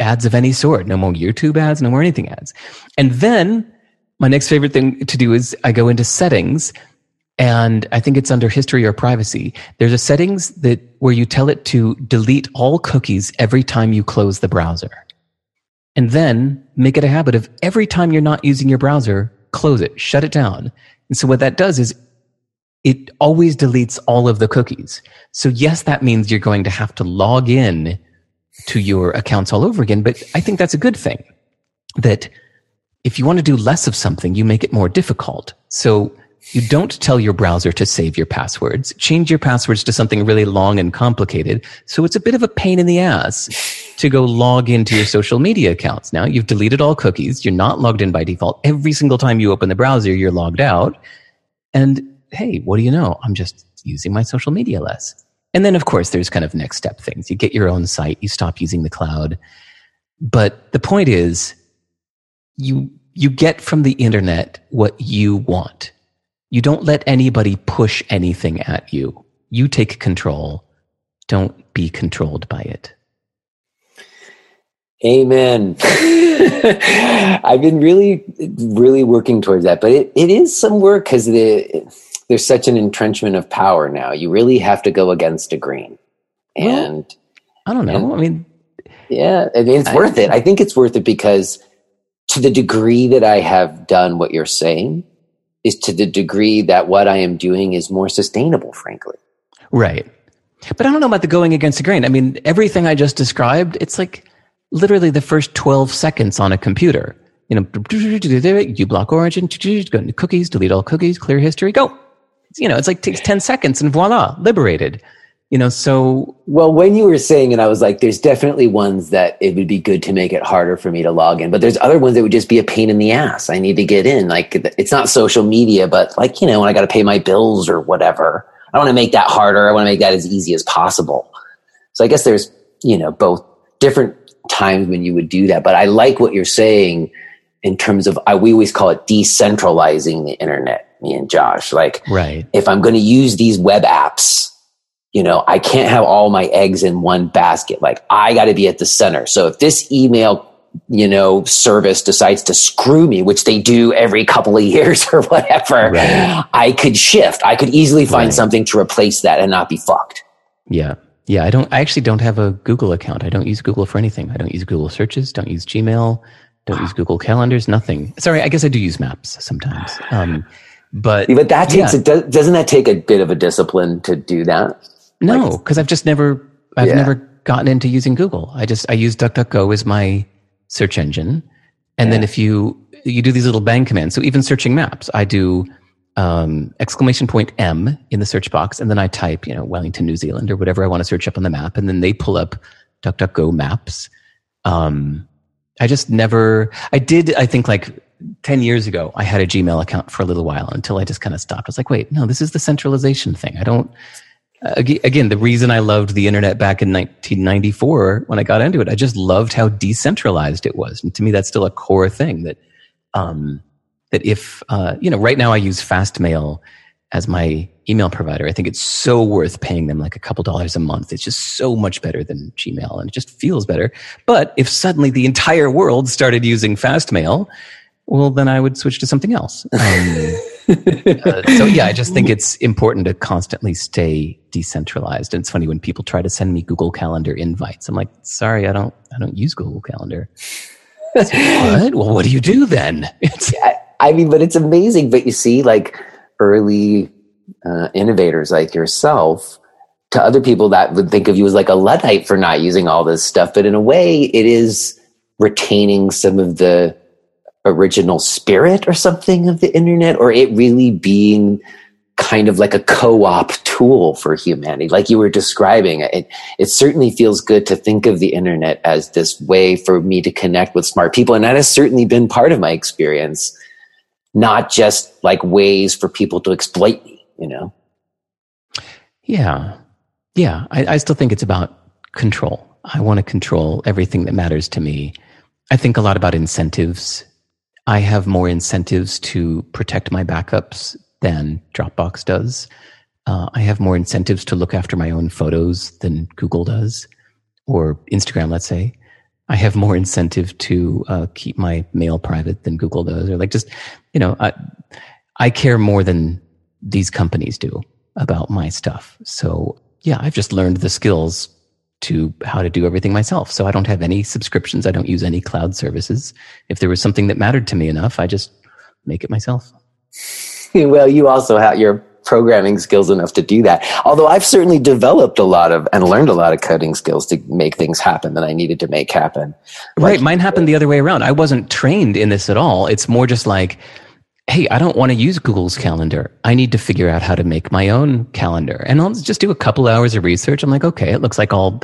ads of any sort. No more YouTube ads, no more anything ads. And then... my next favorite thing to do is I go into settings, and I think it's under history or privacy. There's a settings that where you tell it to delete all cookies every time you close the browser, and then make it a habit of every time you're not using your browser, close it, shut it down. And so what that does is it always deletes all of the cookies. So yes, that means you're going to have to log in to your accounts all over again, but I think that's a good thing, that if you want to do less of something, you make it more difficult. So you don't tell your browser to save your passwords. Change your passwords to something really long and complicated. So it's a bit of a pain in the ass to go log into your social media accounts. Now you've deleted all cookies. You're not logged in by default. Every single time you open the browser, you're logged out. And hey, what do you know? I'm just using my social media less. And then, of course, there's kind of next step things. You get your own site. You stop using the cloud. But the point is, You you get from the internet what you want. You don't let anybody push anything at you. You take control. Don't be controlled by it. Amen. I've been really, really working towards that, but it, it is some work because the, there's such an entrenchment of power now. You really have to go against a green. And well, I don't know. And, I mean, yeah, I mean, it's I, worth it. I think it's worth it because to the degree that I have done what you're saying is to the degree that what I am doing is more sustainable, frankly. Right. But I don't know about the going against the grain. I mean, everything I just described, it's like literally the first twelve seconds on a computer. You know, uBlock Origin, go into cookies, delete all cookies, clear history, go. You know, it's like takes ten seconds and voila, liberated. You know, so... Well, when you were saying it, I was like, there's definitely ones that it would be good to make it harder for me to log in, but there's other ones that would just be a pain in the ass. I need to get in. Like, it's not social media, but like, you know, when I got to pay my bills or whatever, I want to make that harder. I want to make that as easy as possible. So I guess there's, you know, both different times when you would do that. But I like what you're saying in terms of, I, we always call it decentralizing the internet, me and Josh. Like, right. If I'm going to use these web apps, you know, I can't have all my eggs in one basket. Like, I got to be at the center. So if this email, you know, service decides to screw me, which they do every couple of years or whatever, right. I could shift. I could easily find right. something to replace that and not be fucked. Yeah. Yeah. I don't, I actually don't have a Google account. I don't use Google for anything. I don't use Google searches. Don't use Gmail. Don't wow. use Google calendars. Nothing. Sorry. I guess I do use Maps sometimes. Um, but, yeah, but that takes, yeah. it, doesn't that take a bit of a discipline to do that? No, because I've just never, I've yeah. never gotten into using Google. I just, I use DuckDuckGo as my search engine. And yeah. then if you, you do these little bang commands. So even searching maps, I do um, exclamation point M in the search box. And then I type, you know, Wellington, New Zealand or whatever I want to search up on the map. And then they pull up DuckDuckGo maps. Um, I just never, I did, I think like ten years ago, I had a Gmail account for a little while until I just kind of stopped. I was like, wait, no, this is the centralization thing. I don't. Again, the reason I loved the internet back in nineteen ninety-four when I got into it, I just loved how decentralized it was. And to me, that's still a core thing that, um, that if, uh, you know, right now I use Fastmail as my email provider. I think it's so worth paying them like a couple dollars a month. It's just so much better than Gmail and it just feels better. But if suddenly the entire world started using Fastmail, well, then I would switch to something else. Um, uh, so yeah, I just think it's important to constantly stay decentralized. And it's funny when people try to send me Google Calendar invites. I'm like, sorry, I don't, I don't use Google Calendar. So, what? Well, what do you do then? I, I mean, but it's amazing. But you see, like early uh, innovators like yourself, to other people that would think of you as like a Luddite for not using all this stuff. But in a way, it is retaining some of the original spirit or something of the internet, or it really being kind of like a co-op tool for humanity. Like you were describing it, it certainly feels good to think of the internet as this way for me to connect with smart people. And that has certainly been part of my experience, not just like ways for people to exploit me, you know? Yeah. Yeah. I, I still think it's about control. I want to control everything that matters to me. I think a lot about incentives. I have more incentives to protect my backups than Dropbox does. Uh, I have more incentives to look after my own photos than Google does, or Instagram, let's say. I have more incentive to uh, keep my mail private than Google does, or like just, you know, I, I care more than these companies do about my stuff. So yeah, I've just learned the skills to how to do everything myself. So I don't have any subscriptions. I don't use any cloud services. If there was something that mattered to me enough, I just make it myself. Well, you also have your programming skills enough to do that. Although I've certainly developed a lot of and learned a lot of coding skills to make things happen that I needed to make happen. Right. Like, mine happened the other way around. I wasn't trained in this at all. It's more just like, hey, I don't want to use Google's calendar. I need to figure out how to make my own calendar. And I'll just do a couple hours of research. I'm like, okay, it looks like all,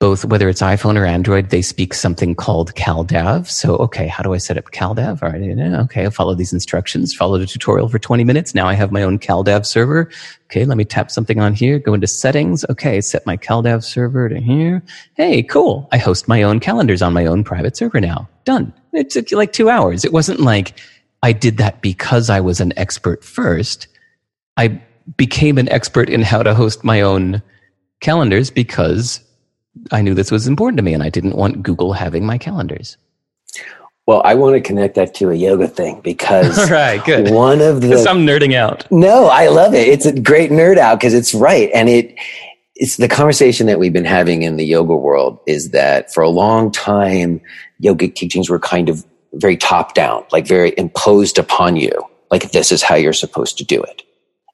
both, whether it's iPhone or Android, they speak something called CalDAV. So, okay, how do I set up CalDAV? All right, okay, I'll follow these instructions, follow the tutorial for twenty minutes. Now I have my own CalDAV server. Okay, let me tap something on here, go into settings. Okay, set my CalDAV server to here. Hey, cool. I host my own calendars on my own private server now. Done. It took you like two hours. It wasn't like, I did that because I was an expert first. I became an expert in how to host my own calendars because I knew this was important to me, and I didn't want Google having my calendars. Well, I want to connect that to a yoga thing because all right, good. One of the... Because I'm nerding out. No, I love it. It's a great nerd out because it's right. And it it's the conversation that we've been having in the yoga world is that for a long time, yogic teachings were kind of very top down, like very imposed upon you. Like, this is how you're supposed to do it.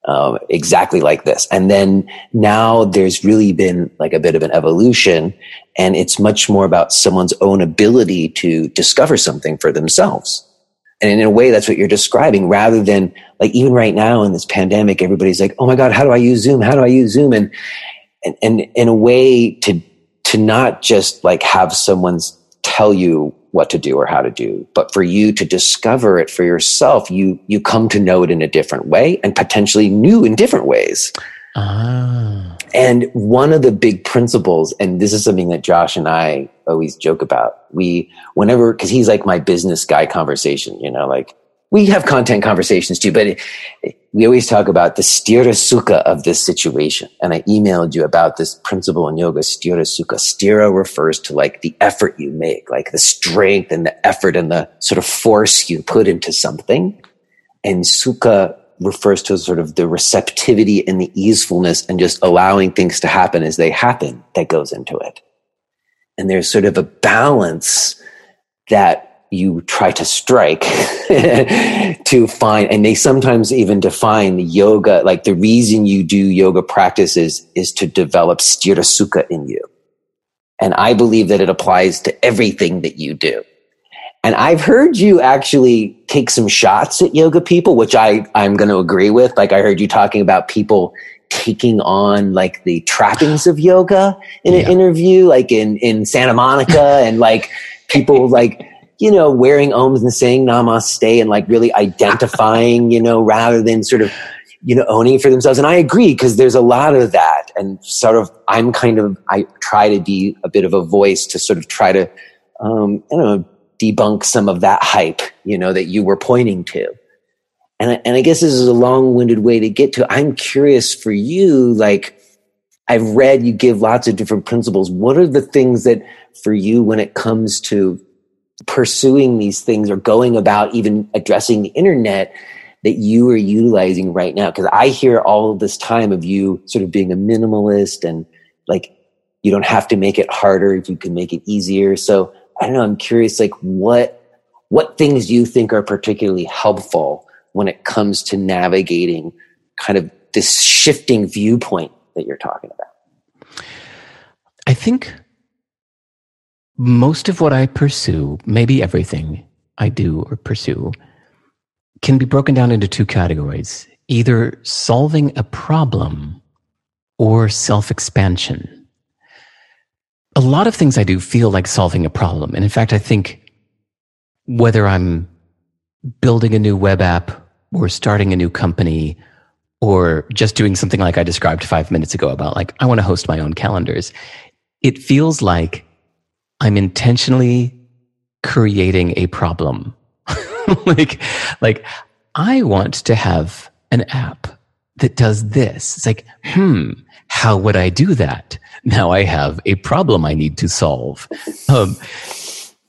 Um, exactly like this. And then now there's really been like a bit of an evolution, and it's much more about someone's own ability to discover something for themselves. And in a way, that's what you're describing, rather than like, even right now in this pandemic, everybody's like, oh my God, how do I use Zoom? How do I use Zoom? And, and, and in a way to, to not just like have someone tell you what to do or how to do, but for you to discover it for yourself, you you come to know it in a different way and potentially new in different ways. Ah. And one of the big principles, and this is something that Josh and I always joke about, we, whenever, because he's like my business guy conversation, you know, like we have content conversations too, but it, it, we always talk about the sthira-sukha of this situation. And I emailed you about this principle in yoga, sthira-sukha. Sthira refers to like the effort you make, like the strength and the effort and the sort of force you put into something. And sukha refers to sort of the receptivity and the easefulness and just allowing things to happen as they happen that goes into it. And there's sort of a balance that you try to strike to find, and they sometimes even define the yoga, like the reason you do yoga practices is to develop sthira-sukha in you. And I believe that it applies to everything that you do. And I've heard you actually take some shots at yoga people, which I, I'm going to agree with. Like, I heard you talking about people taking on like the trappings of yoga in an yeah. interview, like in, in Santa Monica and like people like, you know, wearing ohms and saying namaste and like really identifying, you know, rather than sort of, you know, owning for themselves. And I agree, because there's a lot of that. And sort of, I'm kind of, I try to be a bit of a voice to sort of try to, um, I don't know, debunk some of that hype, you know, that you were pointing to. And I, and I guess this is a long-winded way to get to, I'm curious for you, like, I've read you give lots of different principles. What are the things that for you, when it comes to pursuing these things or going about even addressing the internet, that you are utilizing right now? Because I hear all of this time of you sort of being a minimalist and like, you don't have to make it harder if you can make it easier. So I don't know, I'm curious, like what, what things you think are particularly helpful when it comes to navigating kind of this shifting viewpoint that you're talking about? I think most of what I pursue, maybe everything I do or pursue, can be broken down into two categories, either solving a problem or self-expansion. A lot of things I do feel like solving a problem. And in fact, I think whether I'm building a new web app or starting a new company or just doing something like I described five minutes ago about like, I want to host my own calendars, it feels like I'm intentionally creating a problem. like, like I want to have an app that does this. It's like, hmm, how would I do that? Now I have a problem I need to solve, um,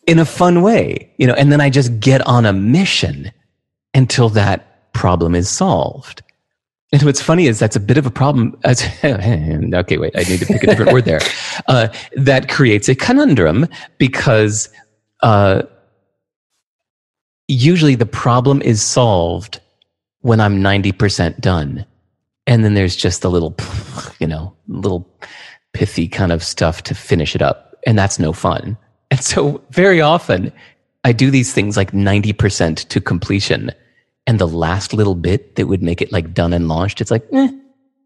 in a fun way, you know, and then I just get on a mission until that problem is solved. And what's funny is that's a bit of a problem. As, okay, wait, I need to pick a different word there. Uh, that creates a conundrum because uh, usually the problem is solved when I'm ninety percent done. And then there's just the little, you know, little pithy kind of stuff to finish it up. And that's no fun. And so very often I do these things like ninety percent to completion. And the last little bit that would make it like done and launched, it's like, eh,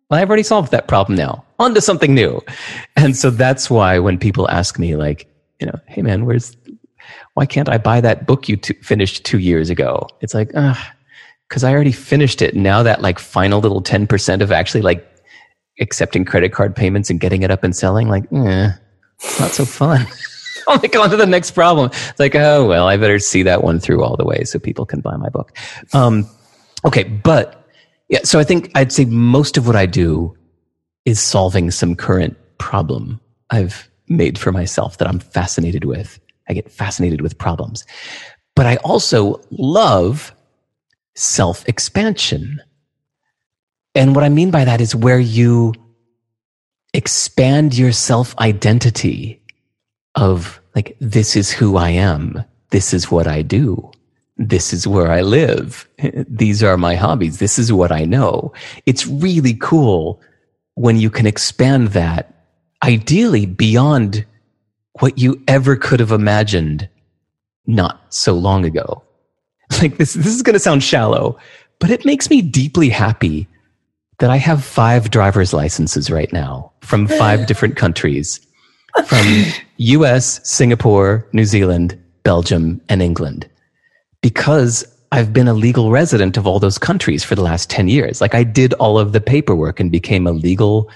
well, I've already solved that problem now. On to something new. And so that's why when people ask me like, you know, hey man, where's, why can't I buy that book you t- finished two years ago? It's like, ah, because I already finished it. Now that like final little ten percent of actually like accepting credit card payments and getting it up and selling, like, eh, it's not so fun. I'll go on to the next problem. It's like, oh, well, I better see that one through all the way so people can buy my book. Um, okay, but yeah, so I think I'd say most of what I do is solving some current problem. I've made for myself that I'm fascinated with. I get fascinated with problems. But I also love self-expansion. And what I mean by that is where you expand your self-identity of, like, this is who I am. This is what I do. This is where I live. These are my hobbies. This is what I know. It's really cool when you can expand that, ideally beyond what you ever could have imagined not so long ago. Like this, this is going to sound shallow, but it makes me deeply happy that I have five driver's licenses right now from five different countries, from U S, Singapore, New Zealand, Belgium, and England, because I've been a legal resident of all those countries for the last ten years. Like I did all of the paperwork and became a legal,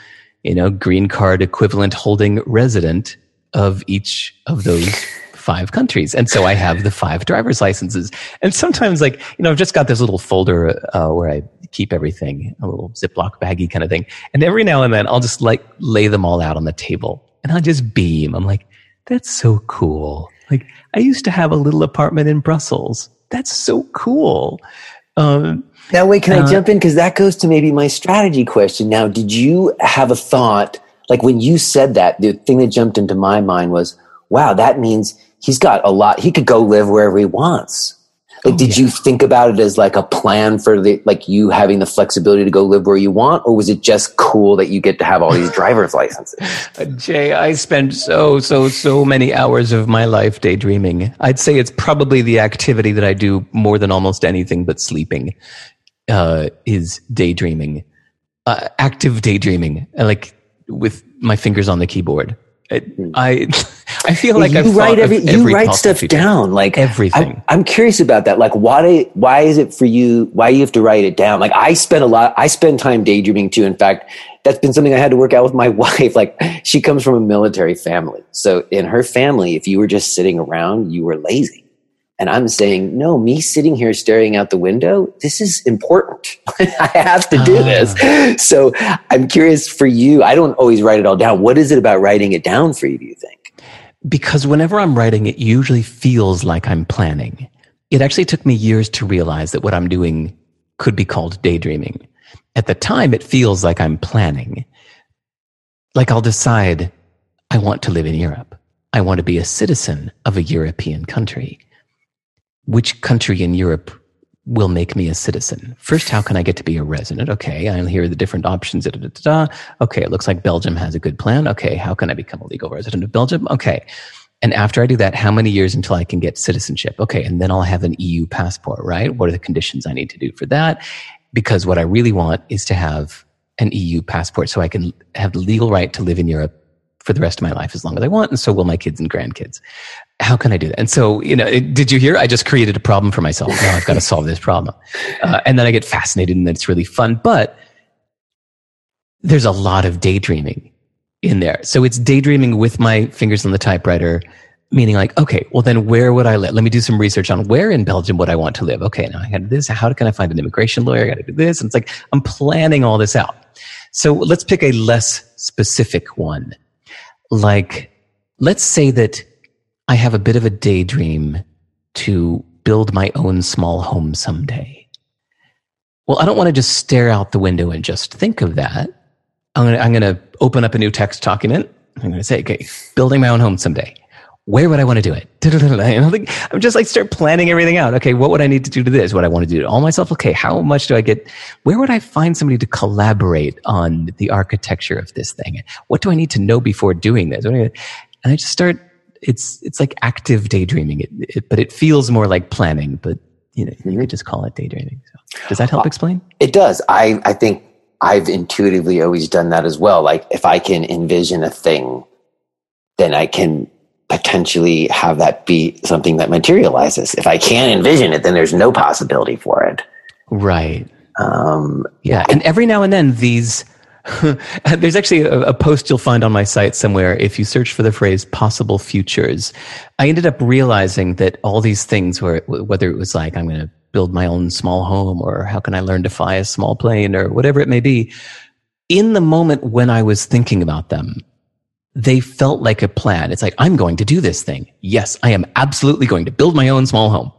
you know, green card equivalent holding resident of each of those five countries. And so I have the five driver's licenses. And sometimes, like, you know, I've just got this little folder uh, where I keep everything, a little Ziploc baggie kind of thing. And every now and then I'll just like lay them all out on the table and I'll just beam. I'm like, that's so cool. Like I used to have a little apartment in Brussels. That's so cool. Um, now, wait, can uh, I jump in? Because that goes to maybe my strategy question. Now, did you have a thought, like when you said that, the thing that jumped into my mind was, wow, that means he's got a lot. He could go live wherever he wants. Like, oh, did yeah. you think about it as like a plan for the, like you having the flexibility to go live where you want? Or was it just cool that you get to have all these driver's licenses? Jay, I spend so, so, so many hours of my life daydreaming. I'd say it's probably the activity that I do more than almost anything but sleeping, uh, is daydreaming, uh, active daydreaming, like with my fingers on the keyboard. I, I I feel like you I've write every, every you write stuff feature. down, like everything. I, I'm curious about that. Like, why why is it for you? Why do you have to write it down? Like, I spend a lot. I spend time daydreaming too. In fact, that's been something I had to work out with my wife. Like, she comes from a military family, so in her family, if you were just sitting around, you were lazy. And I'm saying, no, me sitting here staring out the window, this is important. I have to do ah. this. So I'm curious for you. I don't always write it all down. What is it about writing it down for you, do you think? Because whenever I'm writing, it usually feels like I'm planning. It actually took me years to realize that what I'm doing could be called daydreaming. At the time, it feels like I'm planning. Like I'll decide, I want to live in Europe. I want to be a citizen of a European country. Which country in Europe will make me a citizen? First, how can I get to be a resident? Okay, I hear the different options. Da, da, da, da. Okay, it looks like Belgium has a good plan. Okay, how can I become a legal resident of Belgium? Okay, and after I do that, how many years until I can get citizenship? Okay, and then I'll have an E U passport, right? What are the conditions I need to do for that? Because what I really want is to have an E U passport so I can have the legal right to live in Europe for the rest of my life as long as I want, and so will my kids and grandkids. How can I do that? And so, you know, it, did you hear? I just created a problem for myself. Now I've got to solve this problem. Uh, and then I get fascinated and it's really fun, but there's a lot of daydreaming in there. So it's daydreaming with my fingers on the typewriter, meaning like, okay, well then where would I live? Let me do some research on where in Belgium would I want to live? Okay, now I got to do this. How can I find an immigration lawyer? I got to do this. And it's like, I'm planning all this out. So let's pick a less specific one. Like, let's say that I have a bit of a daydream to build my own small home someday. Well, I don't want to just stare out the window and just think of that. I'm going to, I'm going to open up a new text document. I'm going to say, okay, building my own home someday. Where would I want to do it? And I'm just like, start planning everything out. Okay, what would I need to do to this? What I want to do to all myself? Okay, how much do I get? Where would I find somebody to collaborate on the architecture of this thing? What do I need to know before doing this? And I just start, it's it's like active daydreaming, it, it, but it feels more like planning, but you know, you could just call it daydreaming. So, does that help explain? It does. I, I think I've intuitively always done that as well. Like if I can envision a thing, then I can potentially have that be something that materializes. If I can't envision it, then there's no possibility for it. Right. Um, yeah. And every now and then these, there's actually a, a post you'll find on my site somewhere. If you search for the phrase possible futures, I ended up realizing that all these things were, whether it was like, I'm going to build my own small home or how can I learn to fly a small plane or whatever it may be, in the moment when I was thinking about them, they felt like a plan. It's like, I'm going to do this thing. Yes, I am absolutely going to build my own small home.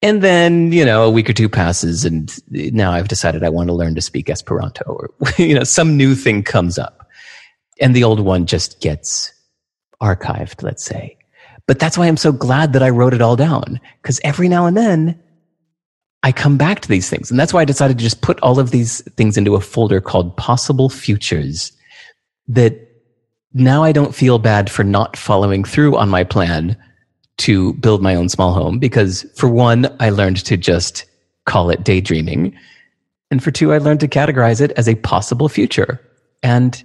And then, you know, a week or two passes and now I've decided I want to learn to speak Esperanto, or, you know, some new thing comes up and the old one just gets archived, let's say. But that's why I'm so glad that I wrote it all down, because every now and then I come back to these things. And that's why I decided to just put all of these things into a folder called Possible Futures, that now I don't feel bad for not following through on my plan to build my own small home, because for one, I learned to just call it daydreaming. And for two, I learned to categorize it as a possible future. And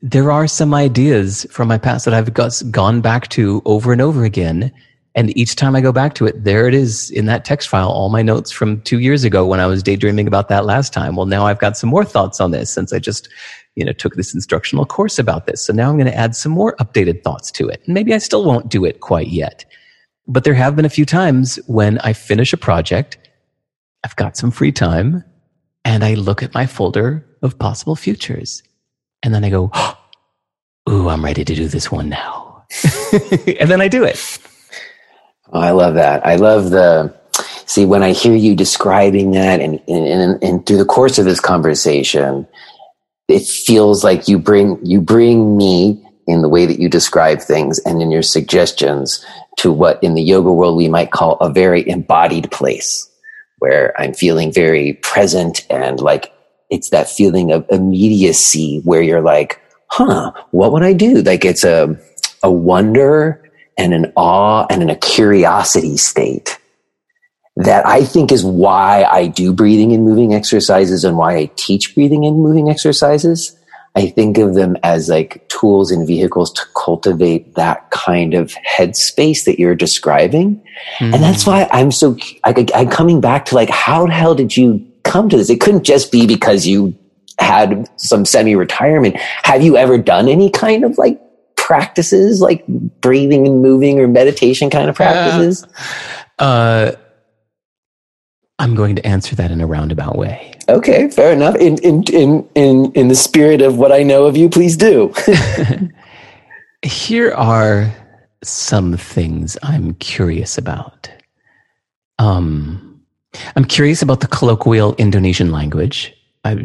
there are some ideas from my past that I've got, gone back to over and over again. And each time I go back to it, there it is in that text file, all my notes from two years ago when I was daydreaming about that last time. Well, now I've got some more thoughts on this since I just, you know, took this instructional course about this. So now I'm going to add some more updated thoughts to it. And maybe I still won't do it quite yet. But there have been a few times when I finish a project, I've got some free time, and I look at my folder of possible futures. And then I go, oh, ooh, I'm ready to do this one now. And then I do it. Oh, I love that. I love the, see, when I hear you describing that and, and, and through the course of this conversation, it feels like you bring, you bring me in the way that you describe things and in your suggestions to what in the yoga world we might call a very embodied place, where I'm feeling very present, and like, it's that feeling of immediacy where you're like, huh, what would I do? Like it's a, a wonder and an awe and in a curiosity state that I think is why I do breathing and moving exercises and why I teach breathing and moving exercises. I think of them as like tools and vehicles to cultivate that kind of headspace that you're describing. Mm-hmm. And that's why I'm so, I, I'm coming back to like, how the hell did you come to this? It couldn't just be because you had some semi-retirement. Have you ever done any kind of like practices, like breathing and moving or meditation kind of practices? Uh, uh, I'm going to answer that in a roundabout way. Okay, fair enough. In in in in in the spirit of what I know of you, please do. Here are some things I'm curious about. Um, I'm curious about the colloquial Indonesian language.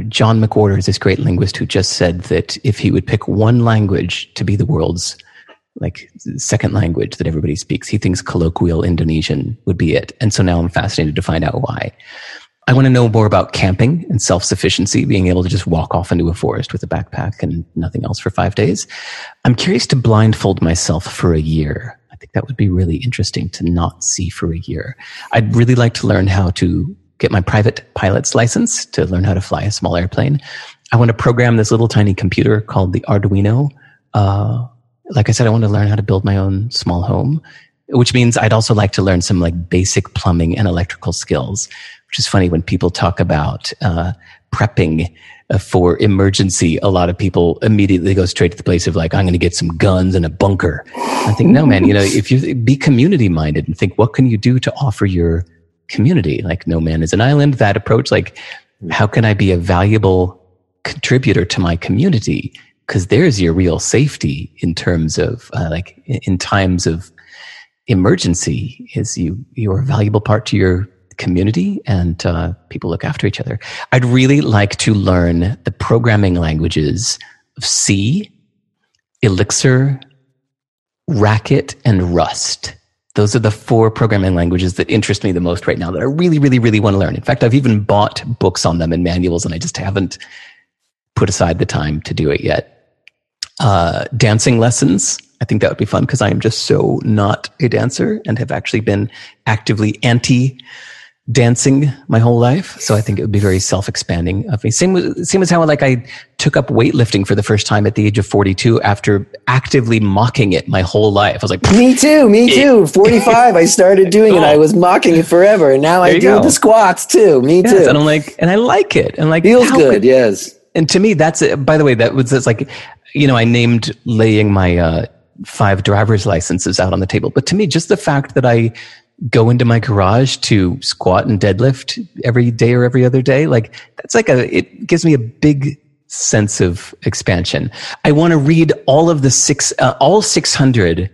John McWhorter is this great linguist who just said that if he would pick one language to be the world's like second language that everybody speaks, he thinks colloquial Indonesian would be it. And so now I'm fascinated to find out why. I want to know more about camping and self-sufficiency, being able to just walk off into a forest with a backpack and nothing else for five days. I'm curious to blindfold myself for a year. I think that would be really interesting to not see for a year. I'd really like to learn how to get my private pilot's license to learn how to fly a small airplane. I want to program this little tiny computer called the Arduino. Uh, like I said, I want to learn how to build my own small home, which means I'd also like to learn some like basic plumbing and electrical skills, which is funny when people talk about uh, prepping for emergency. A lot of people immediately go straight to the place of like, I'm going to get some guns and a bunker. I think, no, man, you know, if you be community minded and think, what can you do to offer your community? Like, no man is an island, that approach. Like, how can I be a valuable contributor to my community? Because there's your real safety in terms of uh, like in times of emergency, is you you're a valuable part to your community, and uh, people look after each other. I'd really like to learn the programming languages of C, Elixir, Racket, and Rust. Those are the four programming languages that interest me the most right now, that I really, really, really want to learn. In fact, I've even bought books on them and manuals, and I just haven't put aside the time to do it yet. Uh, dancing lessons. I think that would be fun, because I am just so not a dancer and have actually been actively anti-dancing my whole life. So I think it would be very self-expanding of me. Same with, same as how like I took up weightlifting for the first time at the age of forty-two after actively mocking it my whole life. I was like, me too, me too. forty-five, I started doing it. I was mocking it forever. And now I do go. The squats too. Me yes, too. And I'm like, and I like it. And like, feels good. Could, yes. And to me, that's it. By the way, that was just like, you know, I named laying my uh, five driver's licenses out on the table. But to me, just the fact that I go into my garage to squat and deadlift every day or every other day, like that's like a, it gives me a big sense of expansion. I want to read all of the six, uh, all six hundred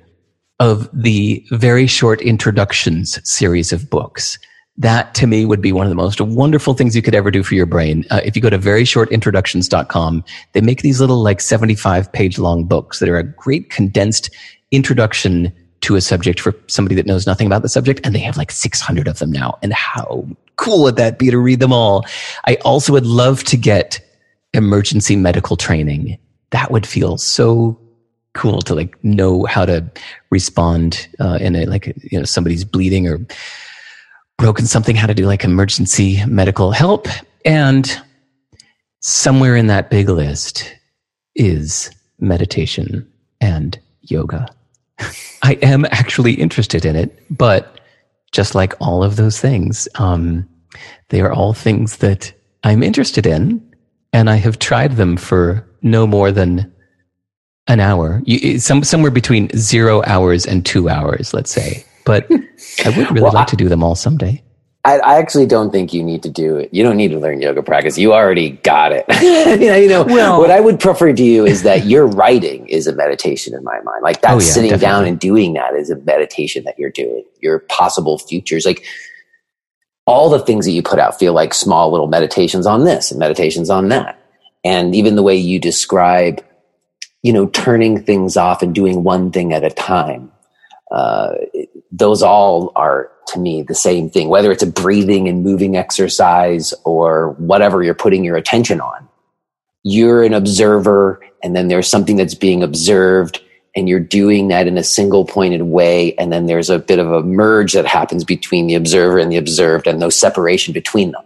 of the Very Short Introductions series of books. That to me would be one of the most wonderful things you could ever do for your brain. Uh, if you go to very short introductions dot com, they make these little like seventy-five page long books that are a great condensed introduction to a subject for somebody that knows nothing about the subject. And they have like six hundred of them now. And how cool would that be to read them all? I also would love to get emergency medical training. That would feel so cool to like know how to respond uh, in a, like, you know, somebody's bleeding or broken something, how to do like emergency medical help. And somewhere in that big list is meditation and yoga. I am actually interested in it, but just like all of those things, um, they are all things that I'm interested in, and I have tried them for no more than an hour, you, some, somewhere between zero hours and two hours, let's say. But I would really well, like I, to do them all someday. I, I actually don't think you need to do it. You don't need to learn yoga practice. You already got it. you know, you know well, what I would prefer to you is that your writing is a meditation in my mind. Like that oh yeah, sitting definitely. down and doing that is a meditation that you're doing. Your possible futures, like all the things that you put out feel like small little meditations on this and meditations on that. And even the way you describe, you know, turning things off and doing one thing at a time. Uh, those all are to me the same thing, whether it's a breathing and moving exercise or whatever you're putting your attention on. You're an observer, and then there's something that's being observed, and you're doing that in a single pointed way. And then there's a bit of a merge that happens between the observer and the observed, and no separation between them.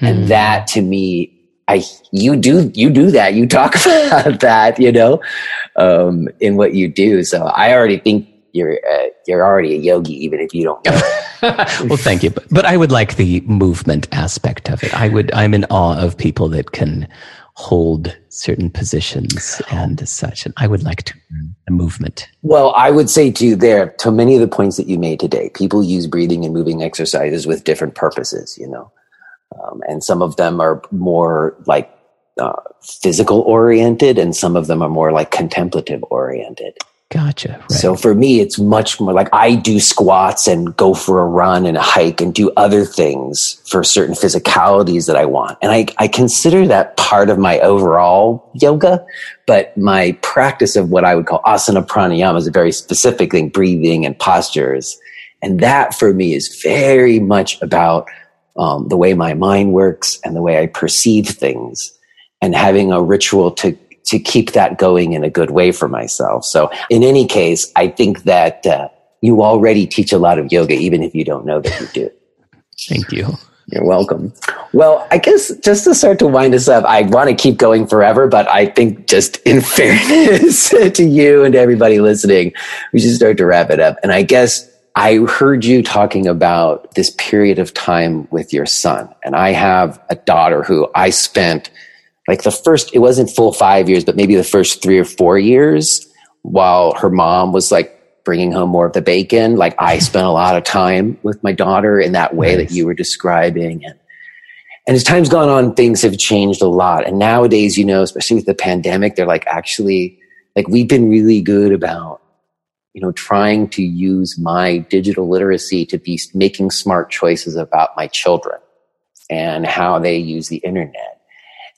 Mm-hmm. And that to me, I, you do, you do that. You talk about that, you know, um, in what you do. So I already think You're uh, you're already a yogi, even if you don't know it. Well, thank you, but, but I would like the movement aspect of it. I would. I'm in awe of people that can hold certain positions and such, and I would like to learn the movement. Well, I would say to you there, to many of the points that you made today, people use breathing and moving exercises with different purposes, you know, um, and some of them are more like uh, physical oriented, and some of them are more like contemplative oriented. Gotcha. Right. So for me, it's much more like I do squats and go for a run and a hike and do other things for certain physicalities that I want. And I, I consider that part of my overall yoga, but my practice of what I would call asana pranayama is a very specific thing, breathing and postures. And that for me is very much about um, the way my mind works and the way I perceive things, and having a ritual to to keep that going in a good way for myself. So in any case, I think that uh, you already teach a lot of yoga, even if you don't know that you do. Thank you. You're welcome. Well, I guess just to start to wind us up, I want to keep going forever, but I think just in fairness to you and to everybody listening, we should start to wrap it up. And I guess I heard you talking about this period of time with your son. And I have a daughter who I spent Like the first, it wasn't full five years, but maybe the first three or four years while her mom was like bringing home more of the bacon. Like I spent a lot of time with my daughter in that way nice. that you were describing. And, and as time's gone on, things have changed a lot. And nowadays, you know, especially with the pandemic, they're like, actually, like we've been really good about, you know, trying to use my digital literacy to be making smart choices about my children and how they use the internet.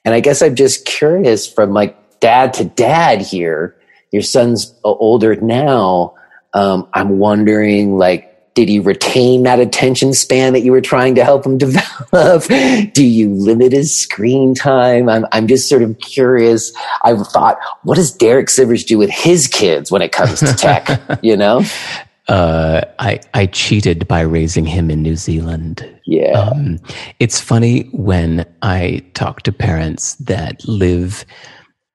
And I guess I'm just curious from like dad to dad here, your son's older now. Um, I'm wondering, like, did he retain that attention span that you were trying to help him develop? Do you limit his screen time? I'm, I'm just sort of curious. I've thought, what does Derek Sivers do with his kids when it comes to tech? you know? Uh, I, I cheated by raising him in New Zealand. Yeah. Um, it's funny when I talk to parents that live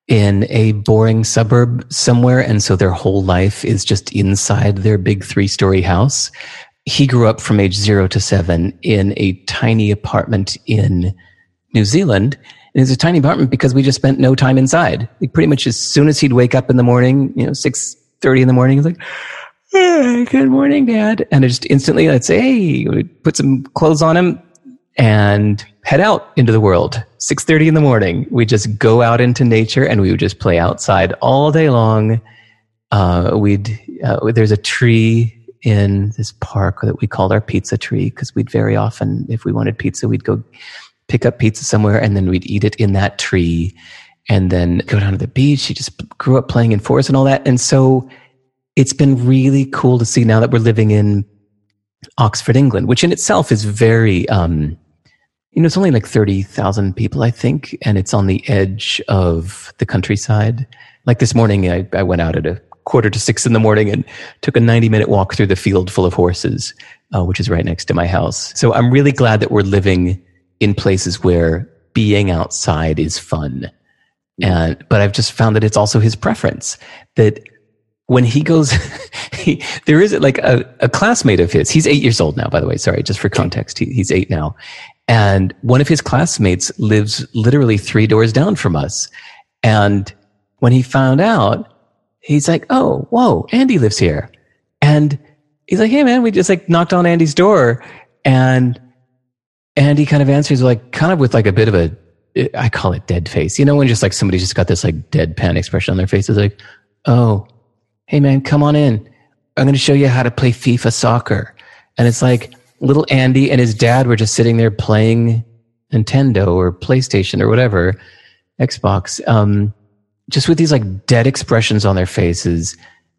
in a boring suburb somewhere, and so their whole life is just inside their big three-story house. He grew up from age zero to seven in a tiny apartment in New Zealand. And it's a tiny apartment because we just spent no time inside. Like pretty much as soon as he'd wake up in the morning, you know, six thirty in the morning, he's like, "Hey, good morning, Dad." And I just instantly, I'd say, "Hey," put some clothes on him, and head out into the world. six thirty in the morning, we just go out into nature, and we would just play outside all day long. Uh, we'd uh, there's a tree in this park that we called our pizza tree, because we'd very often, if we wanted pizza, we'd go pick up pizza somewhere, and then we'd eat it in that tree, and then go down to the beach. She just grew up playing in forests and all that. And so it's been really cool to see now that we're living in Oxford, England, which in itself is very, um, you know, it's only like thirty thousand people, I think, and it's on the edge of the countryside. Like this morning, I, I went out at a quarter to six in the morning and took a ninety minute walk through the field full of horses, uh, which is right next to my house. So I'm really glad that we're living in places where being outside is fun. And, but I've just found that it's also his preference that when he goes, he, there is like a, a classmate of his, he's eight years old now, by the way, sorry, just for context, he, he's eight now. And one of his classmates lives literally three doors down from us. And when he found out, he's like, oh, whoa, Andy lives here. And he's like, hey man, we just like knocked on Andy's door. And Andy kind of answers like, kind of with like a bit of a, I call it dead face. You know, when just like somebody's just got this like deadpan expression on their face. It's like, oh, hey man, come on in. I'm going to show you how to play FIFA soccer. And it's like little Andy and his dad were just sitting there playing Nintendo or PlayStation or whatever, Xbox, um, just with these like dead expressions on their faces.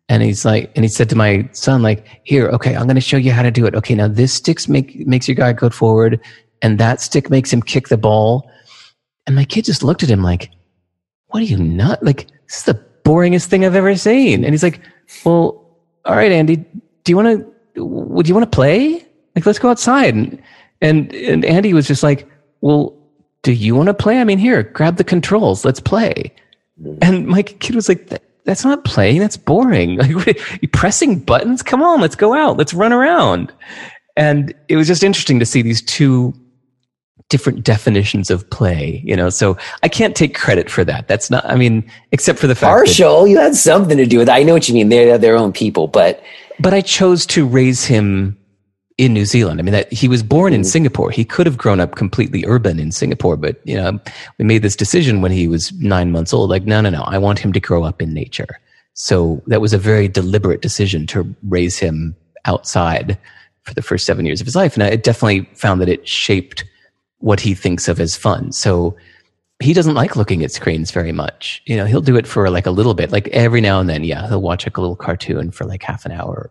And he's like, and he said to my son, like, here, okay, I'm going to show you how to do it. Okay, now this stick make, makes your guy go forward, and that stick makes him kick the ball. And my kid just looked at him like, what are you not? Like, this is the boringest thing I've ever seen. And he's like, well, all right, Andy, do you want to, would you want to play? Like, let's go outside. And, and, and Andy was just like, well, do you want to play? I mean, here, grab the controls. Let's play. And my kid was like, that, that's not playing. That's boring. Like, you're pressing buttons. Come on, let's go out. Let's run around. And it was just interesting to see these two different definitions of play, you know, so I can't take credit for that. That's not, I mean, except for the fact partial, that, you had something to do with it. I know what you mean. They're their own people, but. But I chose to raise him in New Zealand. I mean, that he was born in Singapore. He could have grown up completely urban in Singapore, but, you know, we made this decision when he was nine months old, like, no, no, no, I want him to grow up in nature. So that was a very deliberate decision to raise him outside for the first seven years of his life. And I definitely found that it shaped what he thinks of as fun. So he doesn't like looking at screens very much. You know, he'll do it for like a little bit, like every now and then. Yeah. He'll watch like a little cartoon for like half an hour or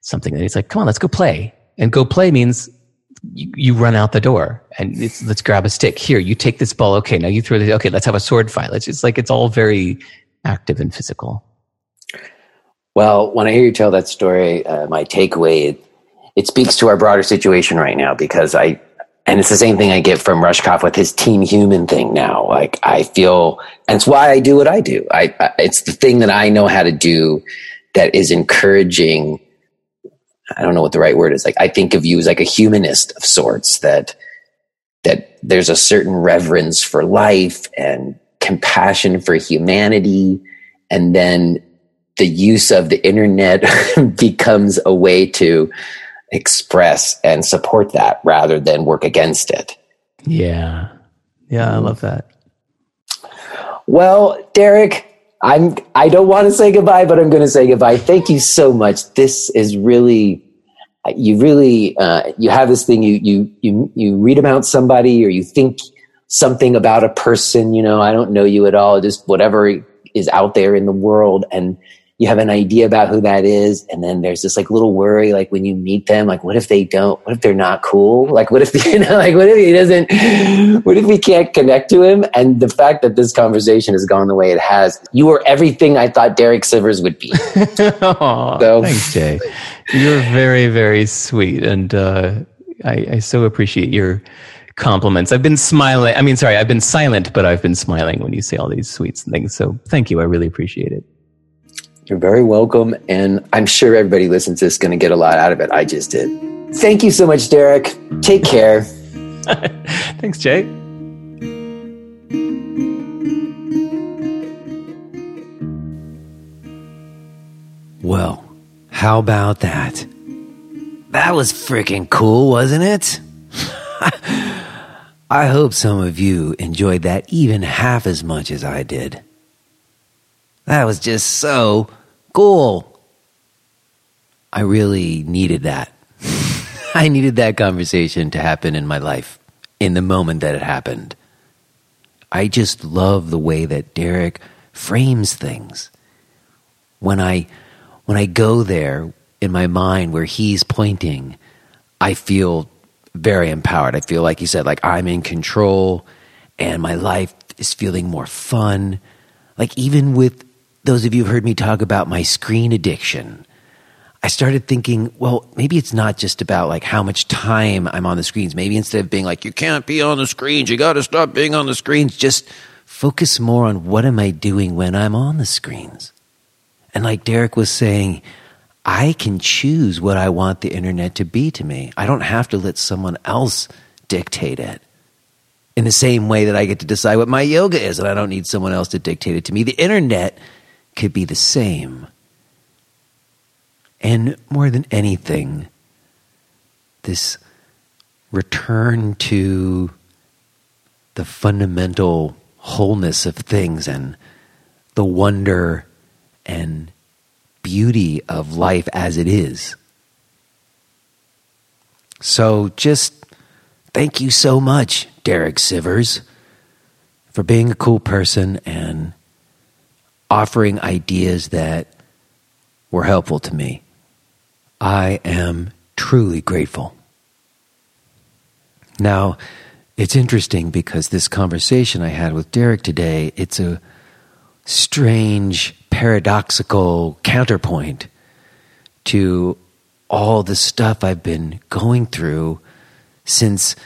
something. And he's like, come on, let's go play. And go play means you, you run out the door and it's, let's grab a stick here. You take this ball. Okay. Now you throw this. Okay. Let's have a sword fight. It's just like, it's all very active and physical. Well, when I hear you tell that story, uh, my takeaway, it, it speaks to our broader situation right now, because I, And it's the same thing I get from Rushkoff with his team human thing now. Like I feel, and it's why I do what I do. I, I it's the thing that I know how to do that is encouraging. I don't know what the right word is. Like I think of you as like a humanist of sorts, that, that there's a certain reverence for life and compassion for humanity. And then the use of the internet becomes a way to express and support that rather than work against it. Yeah. Yeah, I love that. Well, Derek, I'm I don't want to say goodbye, but I'm going to say goodbye. Thank you so much. This is really you really uh you have this thing you you you you read about somebody or you think something about a person, you know, I don't know you at all, just whatever is out there in the world, and you have an idea about who that is. And then there's this like little worry, like when you meet them, like, what if they don't, what if they're not cool? Like, what if, you know, like, what if he doesn't, what if we can't connect to him? And the fact that this conversation has gone the way it has, you are everything I thought Derek Sivers would be. Oh, so. Thanks, Jay. You're very, very sweet. And uh, I, I so appreciate your compliments. I've been smiling. I mean, sorry, I've been silent, but I've been smiling when you say all these sweets and things. So thank you. I really appreciate it. You're very welcome, and I'm sure everybody listening to this is going to get a lot out of it. I just did. Thank you so much, Derek. Take care. Thanks, Jay. Well, how about that? That was freaking cool, wasn't it? I hope some of you enjoyed that even half as much as I did. That was just so cool. I really needed that. I needed that conversation to happen in my life in the moment that it happened. I just love the way that Derek frames things. When I when I go there in my mind where he's pointing, I feel very empowered. I feel like he said, like I'm in control and my life is feeling more fun. Like even with those of you who've heard me talk about my screen addiction, I started thinking, well, maybe it's not just about like how much time I'm on the screens. Maybe instead of being like, you can't be on the screens, you got to stop being on the screens, just focus more on what am I doing when I'm on the screens. And like Derek was saying, I can choose what I want the internet to be to me. I don't have to let someone else dictate it. In the same way that I get to decide what my yoga is and I don't need someone else to dictate it to me, the internet could be the same. And more than anything, this return to the fundamental wholeness of things and the wonder and beauty of life as it is. So just thank you so much, Derek Sivers, for being a cool person and offering ideas that were helpful to me. I am truly grateful. Now, it's interesting because this conversation I had with Derek today, it's a strange, paradoxical counterpoint to all the stuff I've been going through since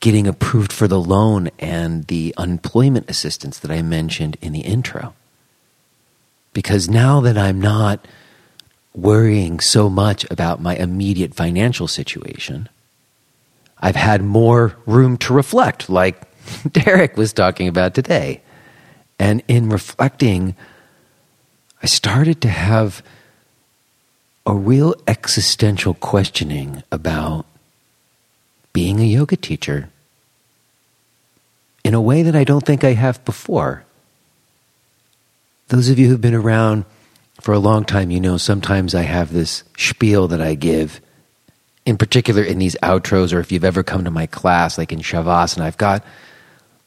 getting approved for the loan and the unemployment assistance that I mentioned in the intro. Because now that I'm not worrying so much about my immediate financial situation, I've had more room to reflect, like Derek was talking about today. And in reflecting, I started to have a real existential questioning about being a yoga teacher in a way that I don't think I have before. Those of you who've been around for a long time, you know, sometimes I have this spiel that I give, in particular in these outros, or if you've ever come to my class, like in Shavasana, I've got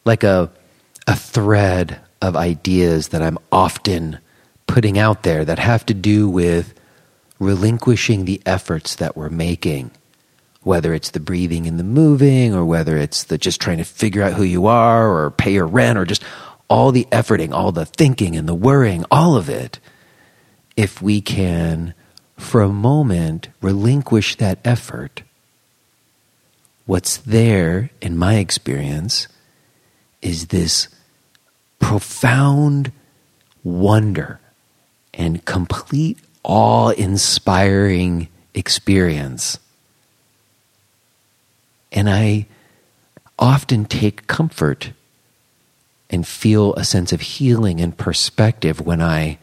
like a a thread of ideas that I'm often putting out there that have to do with relinquishing the efforts that we're making, whether it's the breathing and the moving, or whether it's the just trying to figure out who you are, or pay your rent, or just all the efforting, all the thinking and the worrying, all of it. If we can, for a moment, relinquish that effort, what's there, in my experience, is this profound wonder and complete awe-inspiring experience. And I often take comfort and feel a sense of healing and perspective when I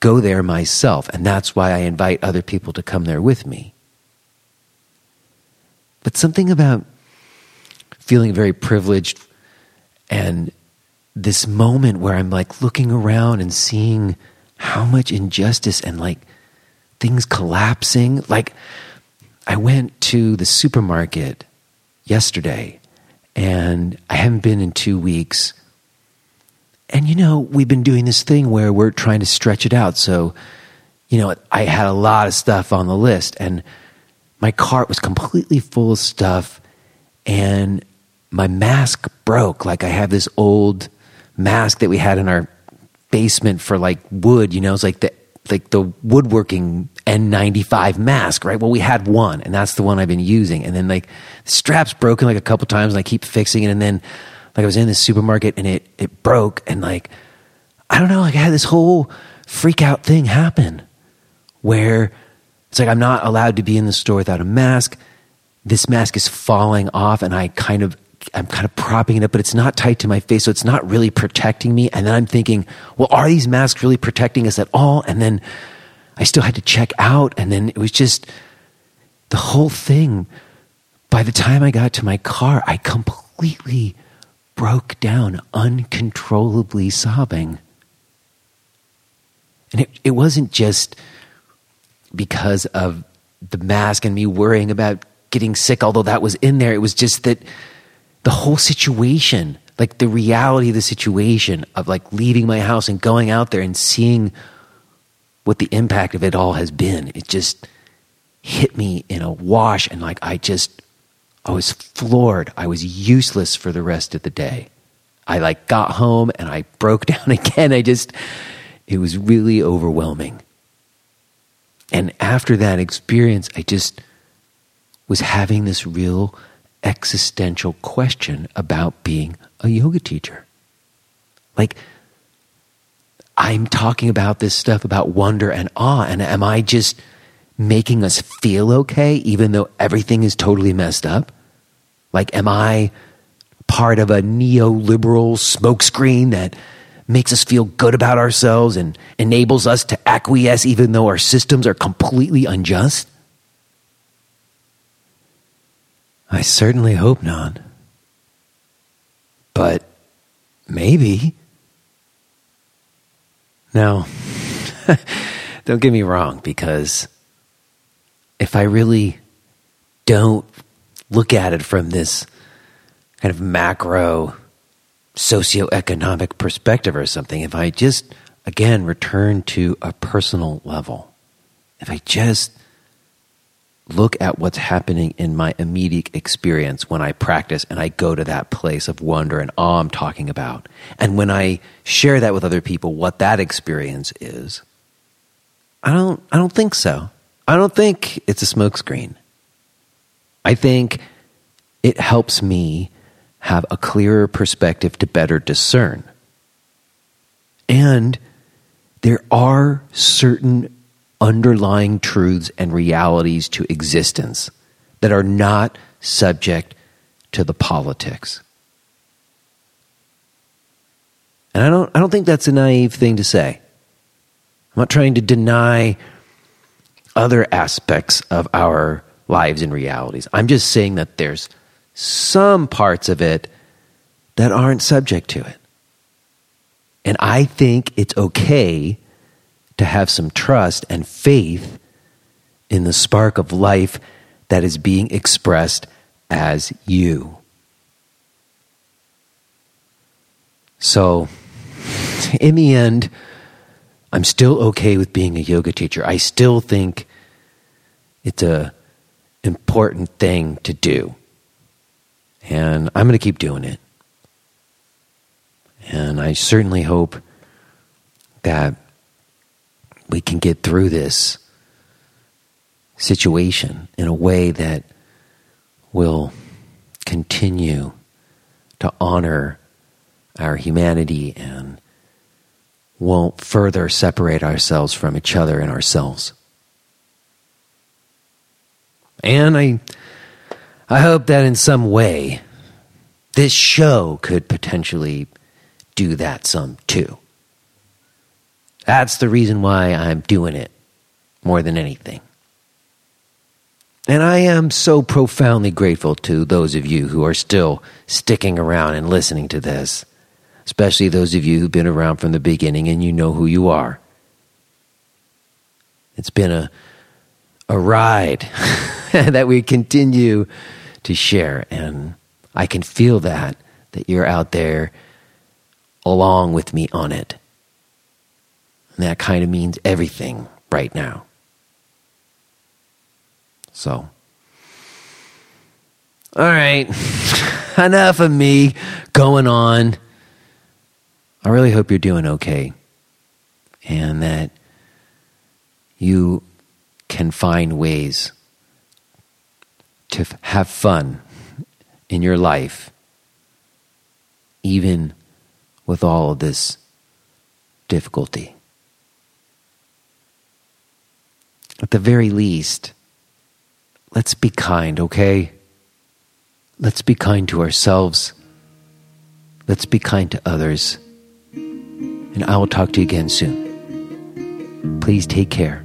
go there myself, and that's why I invite other people to come there with me. But something about feeling very privileged and this moment where I'm like looking around and seeing how much injustice and like things collapsing. Like I went to the supermarket yesterday and I haven't been in two weeks. And, you know, we've been doing this thing where we're trying to stretch it out. So, you know, I had a lot of stuff on the list and my cart was completely full of stuff and my mask broke. Like I have this old mask that we had in our basement for like wood, you know, it's like the, like the woodworking N ninety-five mask, right? Well, we had one and that's the one I've been using. And then like the strap's broken like a couple times and I keep fixing it. And then like I was in this supermarket and it, it broke and like, I don't know, like I had this whole freak out thing happen where it's like I'm not allowed to be in the store without a mask. This mask is falling off and I kind of, I'm kind of propping it up, but it's not tight to my face. So it's not really protecting me. And then I'm thinking, well, are these masks really protecting us at all? And then I still had to check out. And then it was just the whole thing By the time I got to my car, I completely broke down, uncontrollably sobbing. And it, it wasn't just because of the mask and me worrying about getting sick, although that was in there. It was just that the whole situation, like the reality of the situation of like leaving my house and going out there and seeing what the impact of it all has been, it just hit me in a wash. And like, I just, I was floored. I was useless for the rest of the day. I like got home and I broke down again. I just, it was really overwhelming. And after that experience, I just was having this real existential question about being a yoga teacher. Like, I'm talking about this stuff about wonder and awe, and am I just making us feel okay even though everything is totally messed up? Like, am I part of a neoliberal smokescreen that makes us feel good about ourselves and enables us to acquiesce even though our systems are completely unjust? I certainly hope not. But maybe. Now, don't get me wrong, because if I really don't look at it from this kind of macro socioeconomic perspective or something, if I just, again, return to a personal level, if I just look at what's happening in my immediate experience when I practice and I go to that place of wonder and awe I'm talking about, and when I share that with other people, what that experience is, I don't, I don't think so. I don't think it's a smokescreen. I think it helps me have a clearer perspective to better discern. And there are certain underlying truths and realities to existence that are not subject to the politics. And I don't I don't think that's a naive thing to say. I'm not trying to deny other aspects of our lives and realities. I'm just saying that there's some parts of it that aren't subject to it. And I think it's okay to have some trust and faith in the spark of life that is being expressed as you. So, in the end, I'm still okay with being a yoga teacher. I still think it's an important thing to do. And I'm going to keep doing it. And I certainly hope that we can get through this situation in a way that will continue to honor our humanity and won't further separate ourselves from each other and ourselves. And I... I hope that in some way, this show could potentially do that some too. That's the reason why I'm doing it more than anything. And I am so profoundly grateful to those of you who are still sticking around and listening to this, especially those of you who've been around from the beginning and you know who you are. It's been a a ride that we continue to share. And I can feel that, that you're out there along with me on it. And that kind of means everything right now. So, all right, enough of me going on. I really hope you're doing okay and that you can find ways to f- have fun in your life, even with all of this difficulty. At the very least, let's be kind, okay? Let's be kind to ourselves. Let's be kind to others. And I will talk to you again soon. Please take care.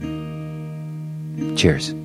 Cheers.